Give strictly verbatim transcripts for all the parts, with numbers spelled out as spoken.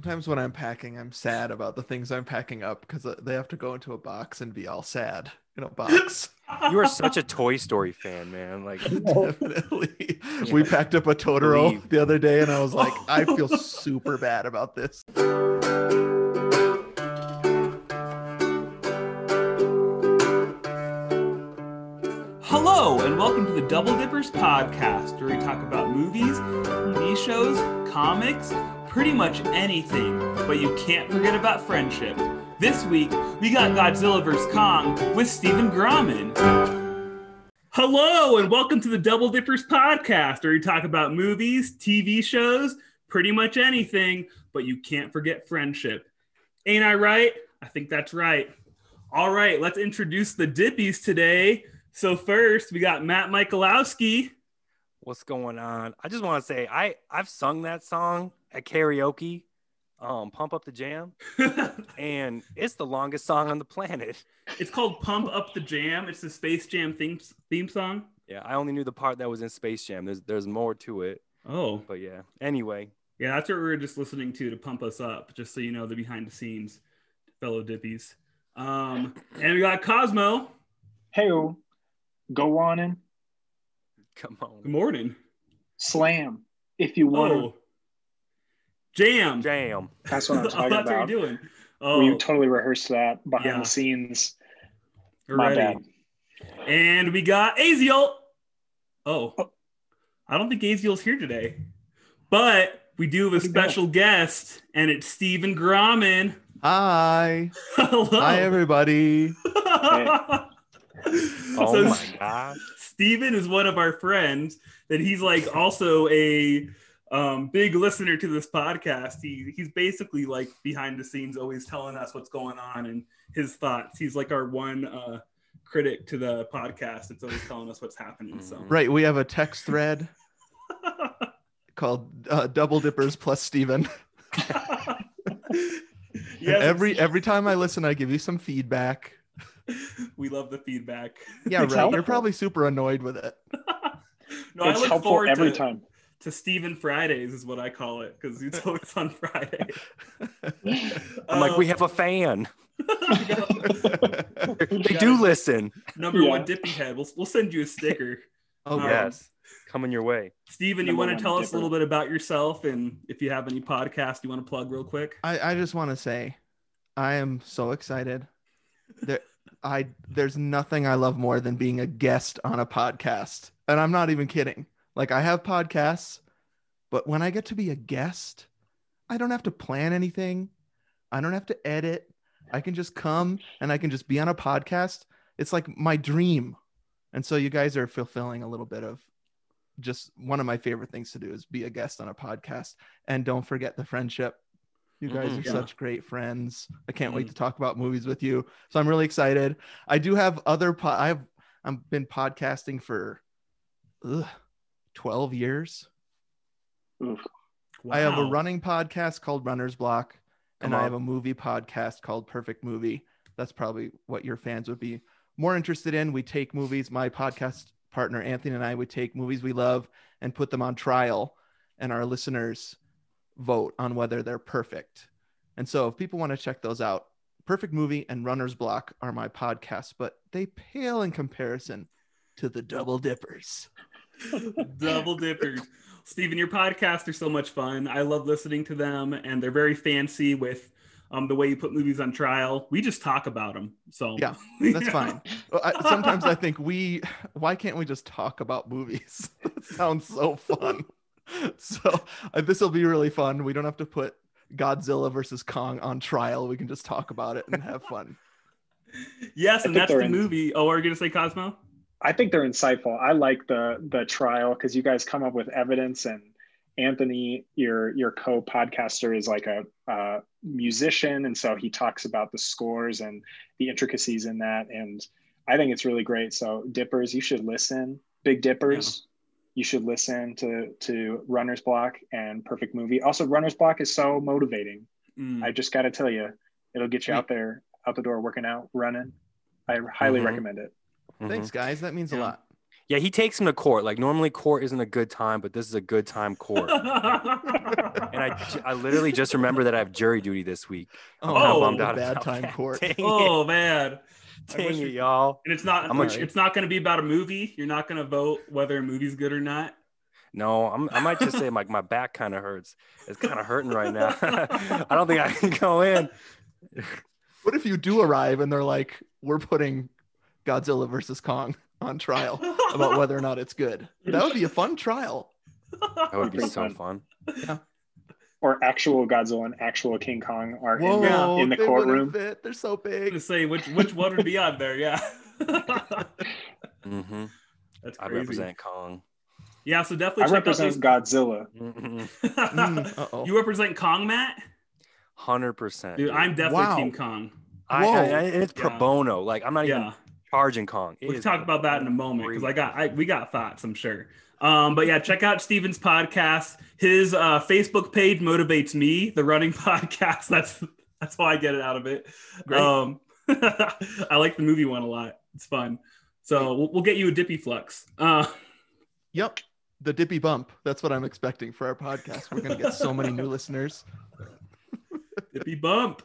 Sometimes when I'm packing, I'm sad about the things I'm packing up because they have to go into a box and be all sad in a box. You are such a Toy Story fan, man. Like, definitely. Yeah. We packed up a Totoro Leave. the other day, and I was like, I feel super bad about this. Hello, and welcome to the Double Dippers podcast, where we talk about movies, T V shows, comics, pretty much anything, but you can't forget about friendship. This week, we got Godzilla versus. Kong with Steven Grahmann. Hello, and welcome to the Double Dippers podcast, where we talk about movies, T V shows, pretty much anything, but you can't forget friendship. Ain't I right? I think that's right. All right, let's introduce the Dippies today. So first, we got Matt Michalowski. What's going on? I just want to say, I, I've sung that song at karaoke, um Pump Up the Jam, and it's the longest song on the planet. It's called Pump Up the Jam. It's the Space Jam theme theme song. Yeah, I only knew the part that was in Space Jam. There's there's more to it. Oh, but yeah. Anyway, yeah, that's what we were just listening to to pump us up. Just so you know, the behind the scenes, fellow Dippies. Um, and we got Cosmo. Heyo, go on in. Come on. Good morning. Slam if you want. Oh. Jam. Jam. That's what I'm talking oh, about. You're doing. Oh. We totally rehearsed that behind yeah. the scenes. My bad. And we got Aziel. Oh. oh. I don't think Aziel's here today. But we do have a special go? guest, and it's Steven Grahmann. Hi. Hello. Hi, everybody. Hey. Oh so my gosh. Steven is one of our friends that he's like also a Um, big listener to this podcast. He he's basically like behind the scenes, always telling us what's going on and his thoughts. He's like our one uh, critic to the podcast. It's always telling us what's happening. So right, we have a text thread called uh, Double Dippers plus Steven. Yes. Every every time I listen, I give you some feedback. We love the feedback. Yeah, it's right. Helpful. You're probably super annoyed with it. No, it's I look helpful forward every to, time. To Steven Fridays is what I call it, because it's always on Friday. I'm um, like, we have a fan. They do listen. Number yeah. one Dippy Head. We'll, we'll send you a sticker. Oh, um, yes. Coming your way. Steven, number you want to tell us a little bit about yourself, and if you have any podcast you want to plug real quick? I, I just want to say I am so excited. There, I There's nothing I love more than being a guest on a podcast. And I'm not even kidding. Like, I have podcasts, but when I get to be a guest, I don't have to plan anything. I don't have to edit. I can just come and I can just be on a podcast. It's like my dream. And so you guys are fulfilling a little bit of just one of my favorite things to do is be a guest on a podcast. And don't forget the friendship. You guys mm, are yeah. such great friends. I can't mm. wait to talk about movies with you. So I'm really excited. I do have other, po- I've I've been podcasting for, ugh, twelve years. Wow. I have a running podcast called Runner's Block, Come and on. I have a movie podcast called Perfect Movie. That's probably what your fans would be more interested in. We take movies. My podcast partner, Anthony, and I would take movies we love and put them on trial, and our listeners vote on whether they're perfect. And so if people want to check those out, Perfect Movie and Runner's Block are my podcasts, but they pale in comparison to the Double Dippers. Double Dippers. Steven, your podcasts are so much fun. I love listening to them, and they're very fancy with um the way you put movies on trial. We just talk about them, so yeah, that's yeah. fine. I, sometimes I think we why can't we just talk about movies? That sounds so fun. So uh, this will be really fun. We don't have to put Godzilla versus Kong on trial. We can just talk about it and have fun. Yes, and that's the in. movie. Oh, are you gonna say Cosmo? I think they're insightful. I like the the trial because you guys come up with evidence, and Anthony, your your co-podcaster, is like a, a musician, and so he talks about the scores and the intricacies in that, and I think it's really great. So Dippers, you should listen. Big Dippers, yeah. you should listen to to Runner's Block and Perfect Movie. Also, Runner's Block is so motivating. Mm. I just got to tell you, it'll get you out there, out the door, working out, running. I highly mm-hmm. recommend it. Mm-hmm. Thanks, guys. That means yeah. a lot. Yeah, he takes him to court. Like, normally court isn't a good time, but this is a good time court. And I, I literally just remember that I have jury duty this week. I'm oh, bummed out bad time that. court. Dang oh, it. man. Dang it, y'all. And it's not, which, right. it's not going to be about a movie. You're not going to vote whether a movie's good or not. No, I'm, I might just say, like, my back kind of hurts. It's kind of hurting right now. I don't think I can go in. What if you do arrive and they're like, we're putting Godzilla versus Kong on trial about whether or not it's good? That would be a fun trial. That would be so fun. Yeah. Or actual Godzilla and actual King Kong are Whoa, in the, in the they courtroom. Fit. They're so big. To say which which one would be on there? Yeah. Mm-hmm. That's crazy. I represent Kong. Yeah, so definitely. I check represent these... Godzilla. Mm-hmm. You represent Kong, Matt? one hundred percent. Dude, I'm definitely wow. Team Kong. I, I, I, it's yeah. pro bono. Like, I'm not even yeah. charging Kong. It we'll talk about that in a moment because I got I, we got thoughts, I'm sure. Um, but yeah, check out Steven's podcast. His uh, Facebook page motivates me, the running podcast. That's that's how I get it out of it. Great. Um, I like the movie one a lot. It's fun. So we'll, we'll get you a Dippy Flux. Uh, yep, the Dippy Bump. That's what I'm expecting for our podcast. We're gonna get so many new listeners. Dippy Bump.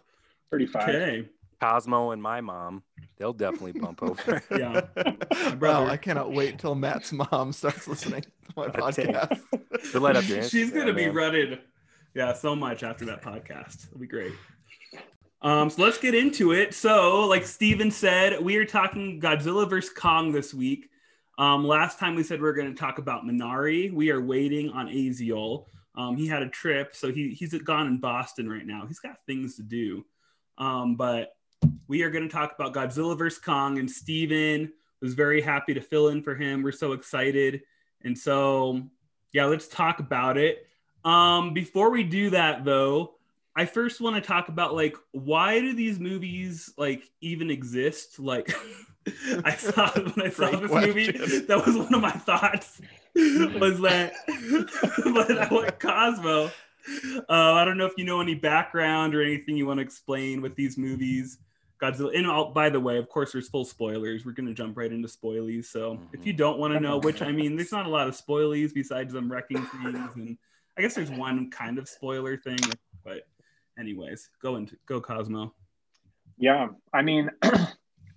thirty-five. Okay. Cosmo and my mom, they'll definitely bump over. Yeah. Wow, I cannot wait till Matt's mom starts listening to my podcast. To light up your She's going to be man. running, yeah, so much after that podcast. It'll be great. Um, so let's get into it. So, like Steven said, we are talking Godzilla versus Kong this week. Um, last time we said we were going to talk about Minari. We are waiting on Aziel. Um, he had a trip, so he he's gone in Boston right now. He's got things to do, um, but. We are going to talk about Godzilla versus. Kong, and Steven was very happy to fill in for him. We're so excited. And so, yeah, let's talk about it. Um, before we do that, though, I first want to talk about, like, why do these movies, like, even exist? Like, I saw when I saw Great this question. movie, that was one of my thoughts, was that, was that what Cosmo... Uh, I don't know if you know any background or anything you want to explain with these movies. Godzilla, and all, by the way, of course, there's full spoilers. We're going to jump right into spoilies. So mm-hmm. if you don't want to know, which, I mean, there's not a lot of spoilies besides them wrecking things. And I guess there's one kind of spoiler thing. But anyways, go into go Cosmo. Yeah, I mean,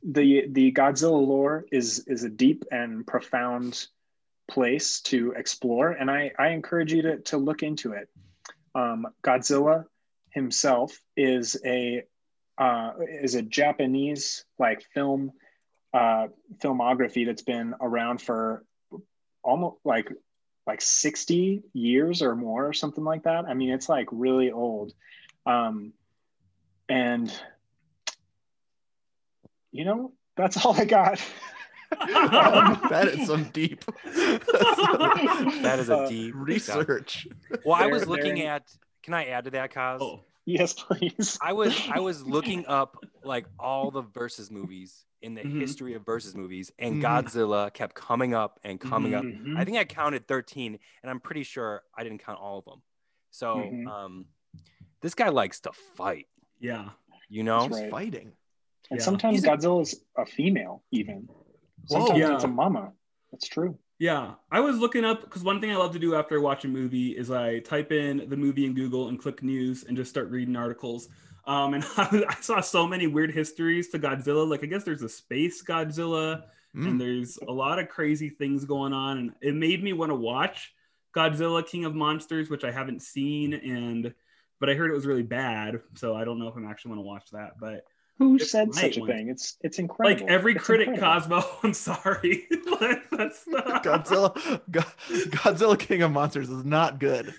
the the Godzilla lore is is a deep and profound place to explore. And I, I encourage you to, to look into it. Um, Godzilla himself is a uh, is a Japanese like film uh, filmography that's been around for almost like like sixty years or more or something like that. I mean, it's like really old, um, and you know that's all I got. um, that is some deep that is a deep uh, research. Well, I was looking at, can I add to that, Cos? Oh, yes, please. I was I was looking up like all the Versus movies in the mm-hmm. history of Versus movies, and mm-hmm. Godzilla kept coming up and coming mm-hmm. up. I think I counted thirteen, and I'm pretty sure I didn't count all of them. So mm-hmm. um this guy likes to fight. Yeah. You know, right. He's fighting. And yeah. sometimes He's Godzilla's a-, a female even. Sometimes Whoa, yeah. it's a mama. That's true. Yeah. I was looking up, because one thing I love to do after I watch a movie is I type in the movie in Google and click news and just start reading articles. Um, and I, I saw so many weird histories to Godzilla. Like, I guess there's a space Godzilla, mm. and there's a lot of crazy things going on. And it made me want to watch Godzilla King of Monsters, which I haven't seen, and but I heard it was really bad. So I don't know if I'm actually going to watch that, but Who it's said such a one. thing? It's it's incredible. Like every it's critic, incredible. Cosmo. I'm sorry. like, that's not... Godzilla, God, Godzilla King of Monsters is not good.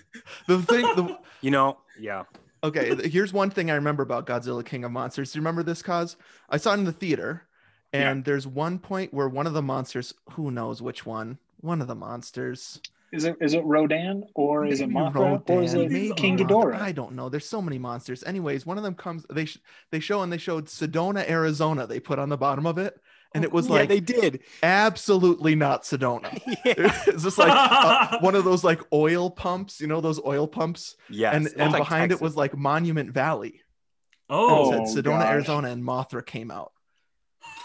The thing, the... you know, yeah. Okay, here's one thing I remember about Godzilla King of Monsters. Do you remember this, Cos? I saw it in the theater, and yeah. there's one point where one of the monsters, who knows which one, one of the monsters. Is it is it Rodan or Maybe is it Mothra Rodan, or is it Maybe King Ghidorah? I don't know. There's so many monsters. Anyways, one of them comes. They sh- they show and they showed Sedona, Arizona. They put on the bottom of it, and it was yeah, like they did absolutely not Sedona. Yeah. It's just like uh, one of those like oil pumps. You know those oil pumps. Yes. And and like behind Texas. It was like Monument Valley. Oh. And it said Sedona, gosh. Arizona, and Mothra came out,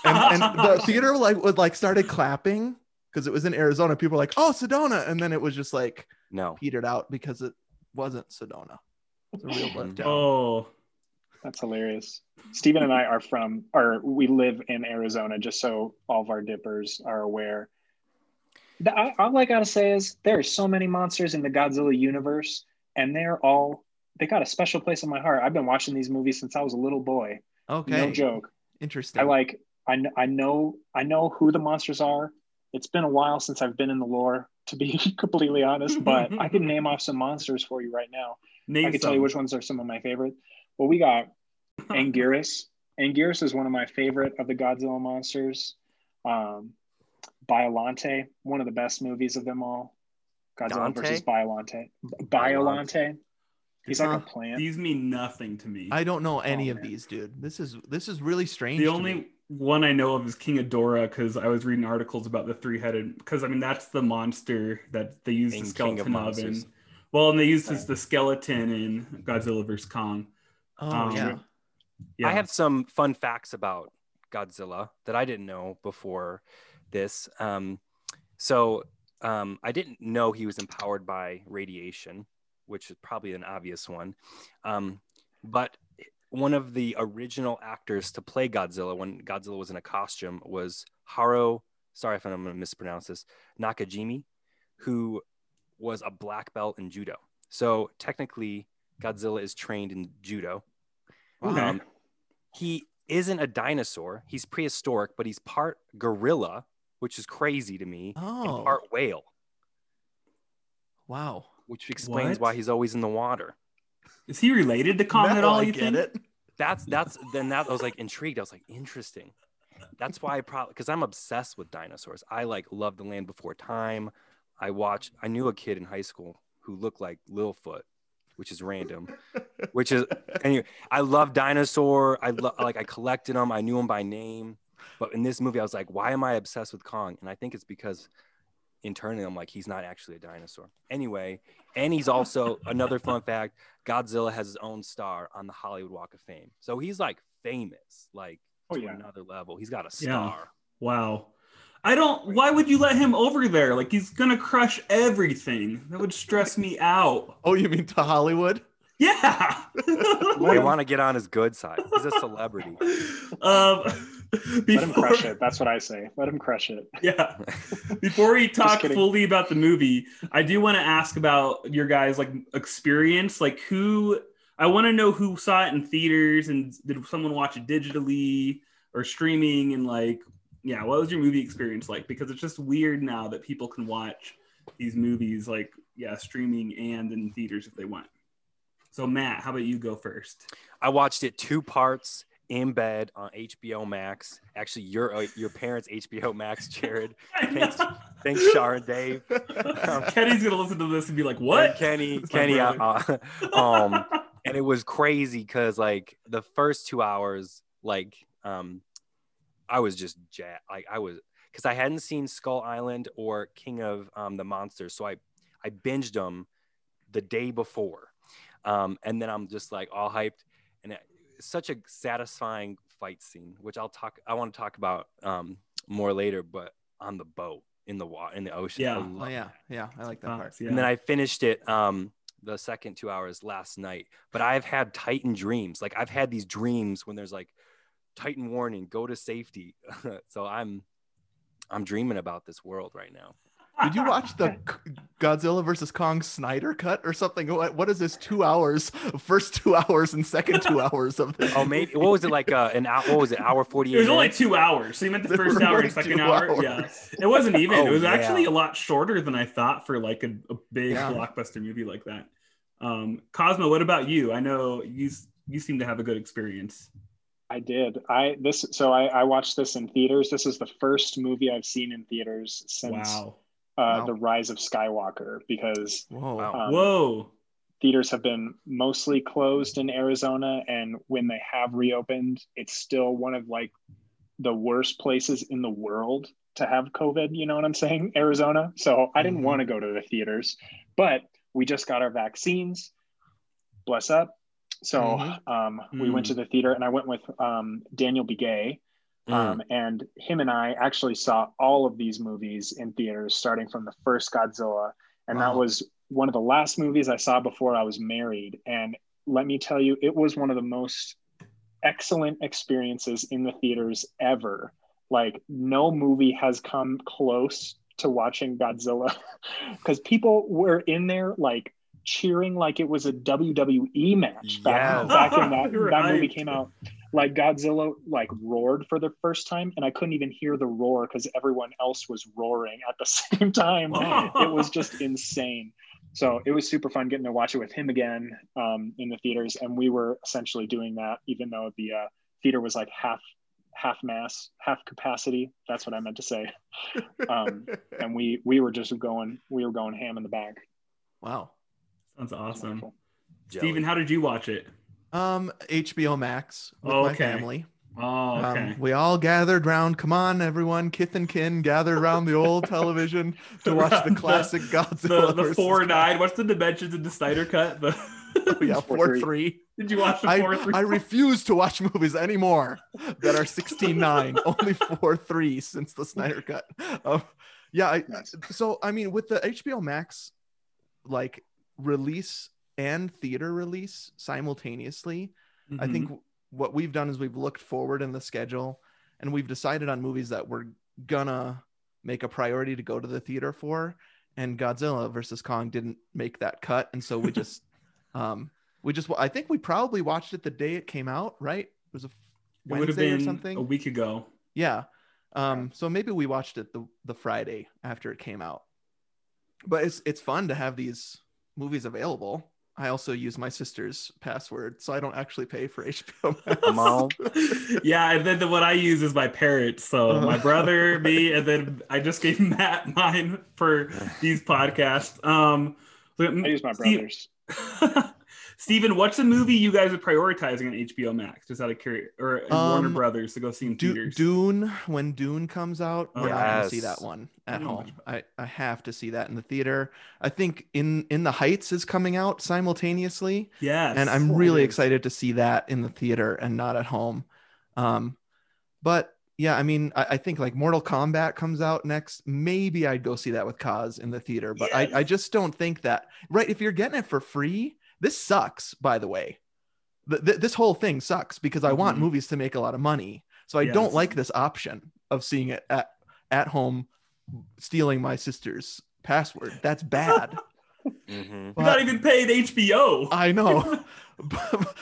and, and the theater like was like started clapping. because it was in Arizona, people were like, oh, Sedona. And then it was just like, no, petered out because it wasn't Sedona. It's a real left out. Oh, that's hilarious. Steven and I are from, or we live in Arizona, just so all of our dippers are aware. The, I, all I gotta say is there are so many monsters in the Godzilla universe, and they're all, they got a special place in my heart. I've been watching these movies since I was a little boy. Okay. No joke. Interesting. I like, I, I know, I know who the monsters are. It's been a while since I've been in the lore, to be completely honest, but I can name off some monsters for you right now. Name I can some. Tell you which ones are some of my favorite. Well, we got Anguirus. Anguirus is one of my favorite of the Godzilla monsters. Um, Biollante, one of the best movies of them all. Godzilla versus Biollante. Biollante. He's like uh, a plant. These mean nothing to me. I don't know any oh, of man. these, dude. This is this is really strange. The only me. one I know of is King Ghidorah, because I was reading articles about the three-headed. Because I mean, that's the monster that they used the skeleton of in. Well, and they used okay. the skeleton in Godzilla versus. Kong. Oh um, yeah. yeah. I have some fun facts about Godzilla that I didn't know before this. Um, so um, I didn't know he was empowered by radiation, which is probably an obvious one. Um, but one of the original actors to play Godzilla when Godzilla was in a costume was Haro, sorry if I'm gonna mispronounce this, Nakajimi, who was a black belt in judo. So technically Godzilla is trained in judo. Okay. Um, he isn't a dinosaur, he's prehistoric, but he's part gorilla, which is crazy to me, oh. and part whale. Wow. Which explains what? why he's always in the water. Is he related to Kong no, at all? I you get think? It. That's that's then that I was like intrigued. I was like, interesting. That's why I probably, because I'm obsessed with dinosaurs. I like love The Land Before Time. I watched. I knew a kid in high school who looked like Littlefoot, which is random. Which is anyway. I love dinosaur. I love like I collected them. I knew them by name. But in this movie, I was like, why am I obsessed with Kong? And I think it's because. Internally, I'm like, he's not actually a dinosaur. Anyway, and he's also, another fun fact, Godzilla has his own star on the Hollywood Walk of Fame. So he's like famous, like oh, to yeah. another level. He's got a star. Yeah. Wow. I don't, why would you let him over there? Like he's going to crush everything. That would stress me out. Oh, you mean to Hollywood? Yeah. We want to get on his good side. He's a celebrity. Um, before... Let him crush it. That's what I say. Let him crush it. Yeah. Before we talk fully about the movie, I do want to ask about your guys' like experience. Like who, I want to know who saw it in theaters and did someone watch it digitally or streaming and like, yeah, what was your movie experience like? Because it's just weird now that people can watch these movies like, yeah, streaming and in theaters if they want. So Matt, how about you go first? I watched it two parts in bed on H B O Max. Actually, your uh, your parents' H B O Max, Jared. Thanks, thanks, Shar and Dave. Um, Kenny's gonna listen to this and be like, "What?" Kenny, it's Kenny. Uh, uh, um, and it was crazy because like the first two hours, like um, I was just jacked. Like I was because I hadn't seen Skull Island or King of um, the Monsters, so I I binged them the day before. Um, and then I'm just like all hyped and it's such a satisfying fight scene, which I'll talk, I want to talk about um, more later, but on the boat in the water, in the ocean. Yeah. Oh, yeah. That. Yeah. I like that part. Yeah. And then I finished it um, the second two hours last night, but I've had Titan dreams. Like I've had these dreams when there's like Titan warning, go to safety. So I'm, I'm dreaming about this world right now. Did you watch the Godzilla versus Kong Snyder Cut or something? What, what is this two hours, first two hours and second two hours of this? Oh, maybe what was it like? Uh, an hour? What was it? Hour forty-eight. It was only two hours. So you meant the first hour and second hour? Hours. Yeah, it wasn't even. Oh, it was yeah. actually a lot shorter than I thought for like a, a big yeah. blockbuster movie like that. Um, Cosmo, what about you? I know you you seem to have a good experience. I did. I this so I, I watched this in theaters. This is the first movie I've seen in theaters since. Wow. Uh, wow. The Rise of Skywalker, because whoa. Um, whoa theaters have been mostly closed in Arizona, and when they have reopened, it's still one of like the worst places in the world to have COVID, you know what I'm saying, Arizona. So I didn't mm-hmm. want to go to the theaters, but we just got our vaccines, bless up, so mm-hmm. um, we mm-hmm. went to the theater, and I went with um, Daniel Begay, Mm. Um, and him and I actually saw all of these movies in theaters, starting from the first Godzilla. And wow. that was one of the last movies I saw before I was married. And let me tell you, it was one of the most excellent experiences in the theaters ever. Like, no movie has come close to watching Godzilla, because people were in there like cheering like it was a W W E match back, yes. back when that, that right. movie came out. Like, Godzilla like roared for the first time, and I couldn't even hear the roar because everyone else was roaring at the same time. Wow. It was just insane. So it was super fun getting to watch it with him again um, in the theaters, and we were essentially doing that, even though the uh, theater was like half half mass, half capacity. That's what I meant to say. Um, and we we were just going, we were going ham in the back. Wow, sounds awesome. Steven, how did you watch it? Um, H B O Max with okay. my family. Oh, okay. Um, we all gathered round. Come on, everyone, kith and kin, gathered around the old television to watch the classic the, Godzilla. The, the four nine. Kong. What's the dimensions of the Snyder Cut? The oh, yeah, four three. Did you watch the I, four three? I refuse to watch movies anymore that are sixteen nine. Only four three since the Snyder Cut. Um, yeah. I, so I mean, with the H B O Max, like, release and theater release simultaneously, mm-hmm. I think what we've done is we've looked forward in the schedule, and we've decided on movies that we're gonna make a priority to go to the theater for, and Godzilla versus Kong didn't make that cut, and so we just um we just I think we probably watched it the day it came out, right? It was a Wednesday, it would have been or something, a week ago. Yeah. Um so maybe we watched it the the Friday after it came out. But it's it's fun to have these movies available. I also use my sister's password, so I don't actually pay for H B O Max. Yeah, and then the one I use is my parents. So uh-huh. my brother, me, and then I just gave Matt mine for these podcasts. Um, I use my brother's. Steven, what's a movie you guys are prioritizing on H B O Max? Just out of curiosity, or um, Warner Brothers, to go see in Do- theaters. Dune, when Dune comes out, oh, we're yes. not going to see that one at oh, home. I, I have to see that in the theater. I think in in the Heights is coming out simultaneously. Yes, and I'm really excited to see that in the theater and not at home. Um, but yeah, I mean, I, I think like Mortal Kombat comes out next. Maybe I'd go see that with Kaz in the theater, but yes. I, I just don't think that right. If you're getting it for free. This sucks, by the way. Th- this whole thing sucks because I mm-hmm. want movies to make a lot of money. So I yes. don't like this option of seeing it at, at home, stealing my sister's password. That's bad. Mm-hmm. But, you're not even paid H B O. I know.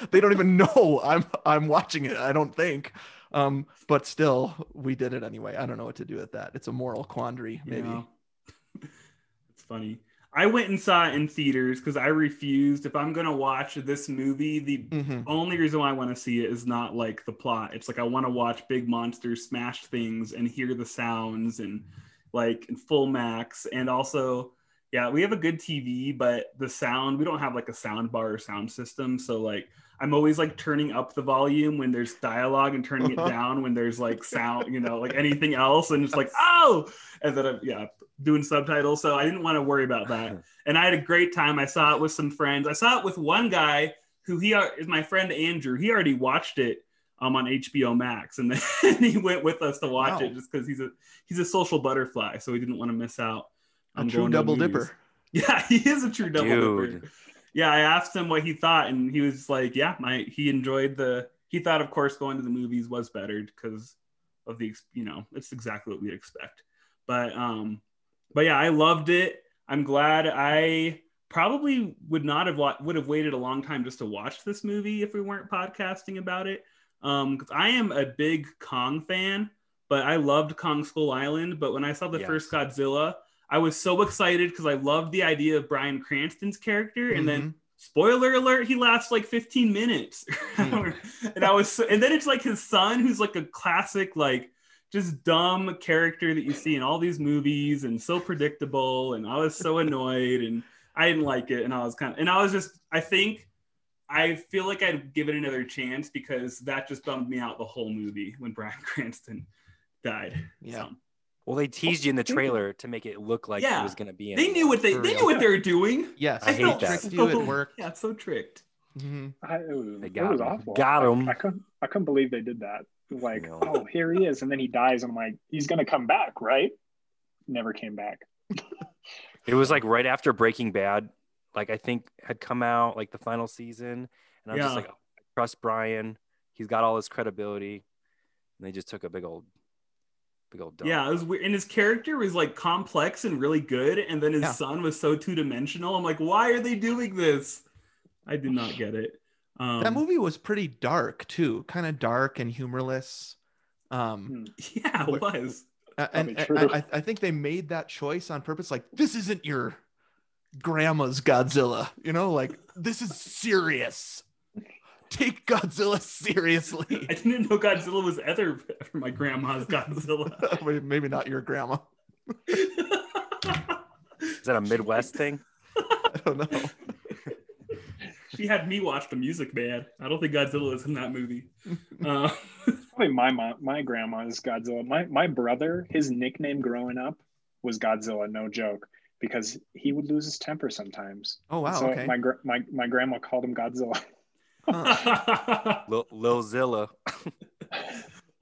They don't even know I'm I'm watching it, I don't think. Um, but still, we did it anyway. I don't know what to do with that. It's a moral quandary, maybe. Yeah. It's funny. I went and saw it in theaters because I refused. If I'm going to watch this movie, the mm-hmm. only reason why I want to see it is not like the plot. It's like I want to watch big monsters smash things and hear the sounds and like in full max. And also, yeah, we have a good T V, but the sound, we don't have like a sound bar or sound system. So like I'm always like turning up the volume when there's dialogue and turning it down when there's like sound, you know, like anything else. And it's like, oh, and then I'm, yeah. doing subtitles, so I didn't want to worry about that. And I had a great time. I saw it with some friends. I saw it with one guy who he is my friend Andrew. He already watched it um, on H B O Max, and then and he went with us to watch wow. it just because he's a he's a social butterfly, so he didn't want to miss out. A true double dipper. Yeah, he is a true double Dude. dipper. Yeah, I asked him what he thought, and he was like, "Yeah, my he enjoyed the. He thought, of course, going to the movies was better because of the you know it's exactly what we expect, but um." But yeah, I loved it. I'm glad. I probably would not have wa- would have waited a long time just to watch this movie if we weren't podcasting about it. Um, because I am a big Kong fan, but I loved Kong Skull Island. But when I saw the yes. first Godzilla, I was so excited because I loved the idea of Bryan Cranston's character. Mm-hmm. And then, spoiler alert, he lasts like fifteen minutes. Mm-hmm. and I was, so, and then it's like his son, who's like a classic like. Just dumb character that you see in all these movies and so predictable. And I was so annoyed and I didn't like it. And I was kind of, and I was just, I think, I feel like I'd give it another chance because that just bummed me out the whole movie when Bryan Cranston died. Yeah. So. Well, they teased you in the trailer to make it look like yeah. it was going to be. In they knew what they, they knew what they were doing. Yes. I, I hate that. So, you at work. Yeah. So tricked. Mm-hmm. I, it was, they got it was him. awful. Got him. I, I couldn't. I couldn't believe they did that. Like, no. oh, here he is, and then he dies, and I'm like, he's gonna come back, right? Never came back. It was like right after Breaking Bad, like I think had come out, like the final season, and I'm yeah. just like, oh, I trust Brian. He's got all his credibility, and they just took a big old. Yeah, it was weird. And his character was like complex and really good, and then his yeah. son was so two-dimensional. I'm like, why are they doing this? I did not get it. Um, that movie was pretty dark too, kind of dark and humorless. Um, yeah, it was. Uh, and I, I think they made that choice on purpose. Like, this isn't your grandma's Godzilla, you know? Like, this is serious. Take Godzilla seriously. I didn't know Godzilla was ever my grandma's Godzilla. Maybe not your grandma. Is that a Midwest thing? I don't know. She had me watch The Music Man. I don't think Godzilla is in that movie. Uh, Probably my mom, my grandma's Godzilla. My my brother, his nickname growing up was Godzilla. No joke. Because he would lose his temper sometimes. Oh wow! So okay. my my my grandma called him Godzilla. Huh. Lil, Lil Zilla.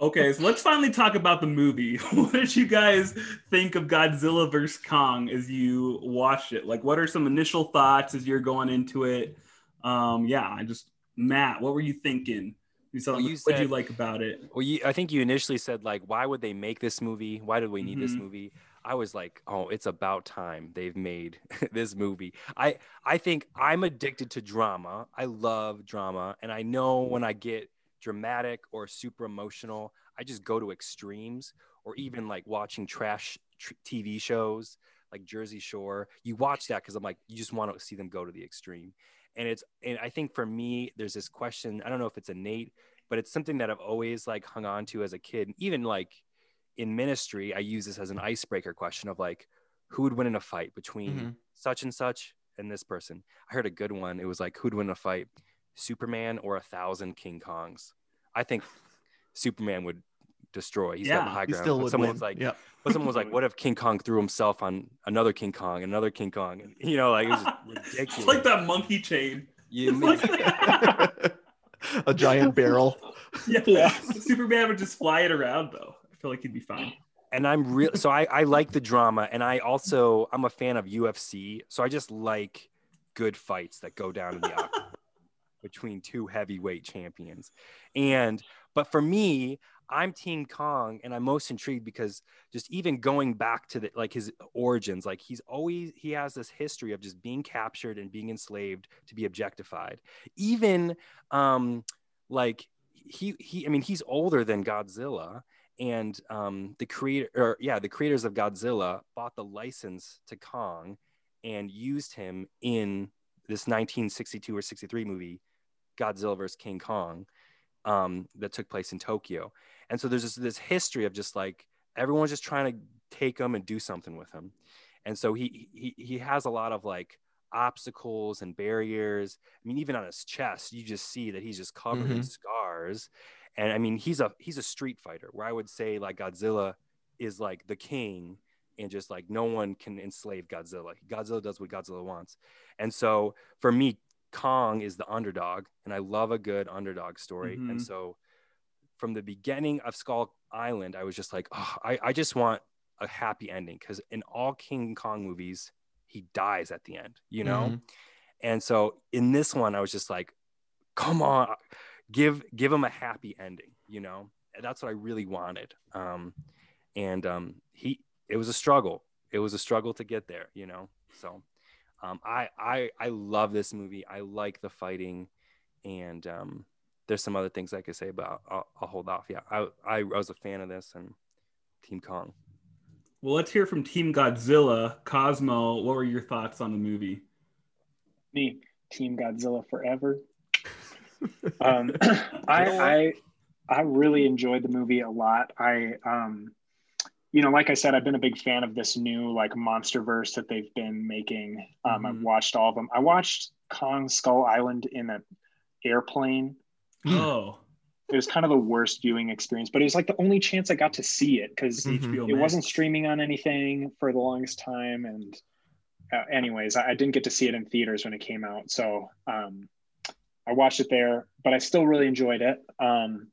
Okay, so let's finally talk about the movie. What did you guys think of Godzilla versus. Kong as you watched it? Like, what are some initial thoughts as you're going into it? Um, yeah, I just, Matt, what were you thinking? You saw, well, you what did you like about it? Well, you, I think you initially said, like, why would they make this movie? Why did we need mm-hmm. this movie? I was like, oh, it's about time they've made this movie. I, I think I'm addicted to drama. I love drama. And I know when I get dramatic or super emotional, I just go to extremes, or even like watching trash tr- T V shows like Jersey Shore. You watch that because I'm like, you just want to see them go to the extreme. And it's, and I think for me, there's this question. I don't know if it's innate, but it's something that I've always like hung on to as a kid. Even like, in ministry, I use this as an icebreaker question of like, who would win in a fight between mm-hmm. such and such and this person? I heard a good one. It was like, who'd win in a fight, Superman or a thousand King Kongs? I think Superman would destroy. He's yeah, got the high ground. Still but someone win. was like, yeah. but someone was like, what if King Kong threw himself on another King Kong, another King Kong? And, you know, like it was ridiculous. It's like that monkey chain. You leave- a giant barrel. Yeah. yeah. Superman would just fly it around though. Feel like he'd be fine. And I'm real, so I, I like the drama, and I also I'm a fan of U F C, so I just like good fights that go down in the octagon between two heavyweight champions. And but for me, I'm Team Kong, and I'm most intrigued because just even going back to the like his origins, like he's always he has this history of just being captured and being enslaved to be objectified. Even um like he he I mean he's older than Godzilla. And um, the creator, or yeah, the creators of Godzilla bought the license to Kong and used him in this nineteen sixty-two or sixty-three movie, Godzilla versus. King Kong, um, that took place in Tokyo. And so there's this, this history of just like, everyone's just trying to take him and do something with him. And so he he he has a lot of like obstacles and barriers. I mean, even on his chest, you just see that he's just covered mm-hmm. in scars. And I mean, he's a he's a street fighter, where I would say like Godzilla is like the king, and just like no one can enslave Godzilla. Godzilla does what Godzilla wants. And so for me, Kong is the underdog, and I love a good underdog story. Mm-hmm. And so from the beginning of Skull Island, I was just like, oh, I, I just want a happy ending, because in all King Kong movies, he dies at the end, you know? Mm-hmm. And so in this one, I was just like, come on. Give give him a happy ending, you know. That's what I really wanted. Um, and um, he, it was a struggle. It was a struggle to get there, you know. So um, I I I love this movie. I like the fighting, and um, there's some other things I could say, but I'll, I'll hold off. Yeah, I, I I was a fan of this and Team Kong. Well, let's hear from Team Godzilla. Cosmo, what were your thoughts on the movie? Me, Team Godzilla forever. um I, I I really enjoyed the movie a lot. I um you know, like I said, I've been a big fan of this new like monsterverse that they've been making. Um mm-hmm. I've watched all of them. I watched Kong Skull Island in an airplane. Oh. It was kind of the worst viewing experience, but it was like the only chance I got to see it, because mm-hmm. it wasn't streaming on anything for the longest time. And uh, anyways, I, I didn't get to see it in theaters when it came out. So um I watched it there, but I still really enjoyed it. Um,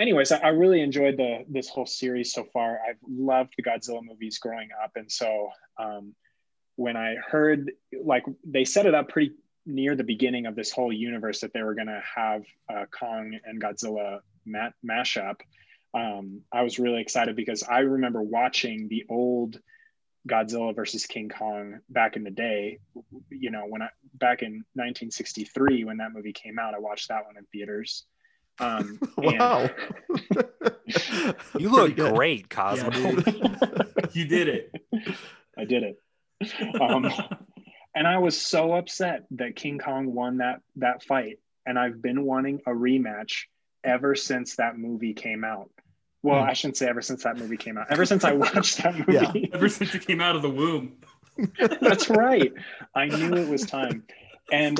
anyways, I, I really enjoyed the this whole series so far. I've loved the Godzilla movies growing up. And so um, when I heard, like, they set it up pretty near the beginning of this whole universe that they were going to have uh, Kong and Godzilla mat- mashup, um, I was really excited because I remember watching the old Godzilla versus King Kong back in the day. You know, when I back in nineteen sixty-three, when that movie came out, I watched that one in theaters. Um, wow. And... you look great, Cosmo. Yeah, you did it. I did it. Um, and I was so upset that King Kong won that, that fight. And I've been wanting a rematch ever since that movie came out. Well, I shouldn't say ever since that movie came out. Ever since I watched that movie. Yeah. Ever since it came out of the womb. That's right. I knew it was time. And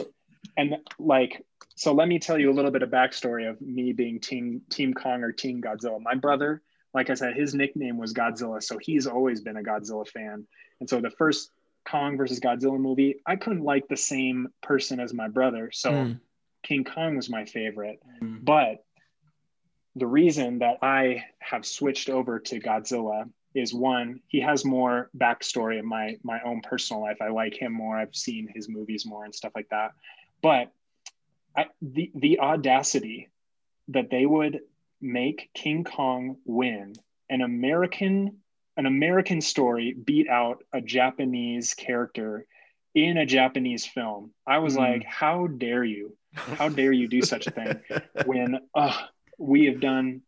and like, so let me tell you a little bit of backstory of me being Team Team Kong or Team Godzilla. My brother, like I said, his nickname was Godzilla. So he's always been a Godzilla fan. And so the first Kong versus Godzilla movie, I couldn't like the same person as my brother. So mm. King Kong was my favorite. Mm. But the reason that I have switched over to Godzilla is, one, he has more backstory in my my own personal life. I like him more. I've seen his movies more and stuff like that. But I, the the audacity that they would make King Kong win, an American an American story beat out a Japanese character in a Japanese film. I was mm. like, how dare you? How dare you do such a thing? When uh, we have done,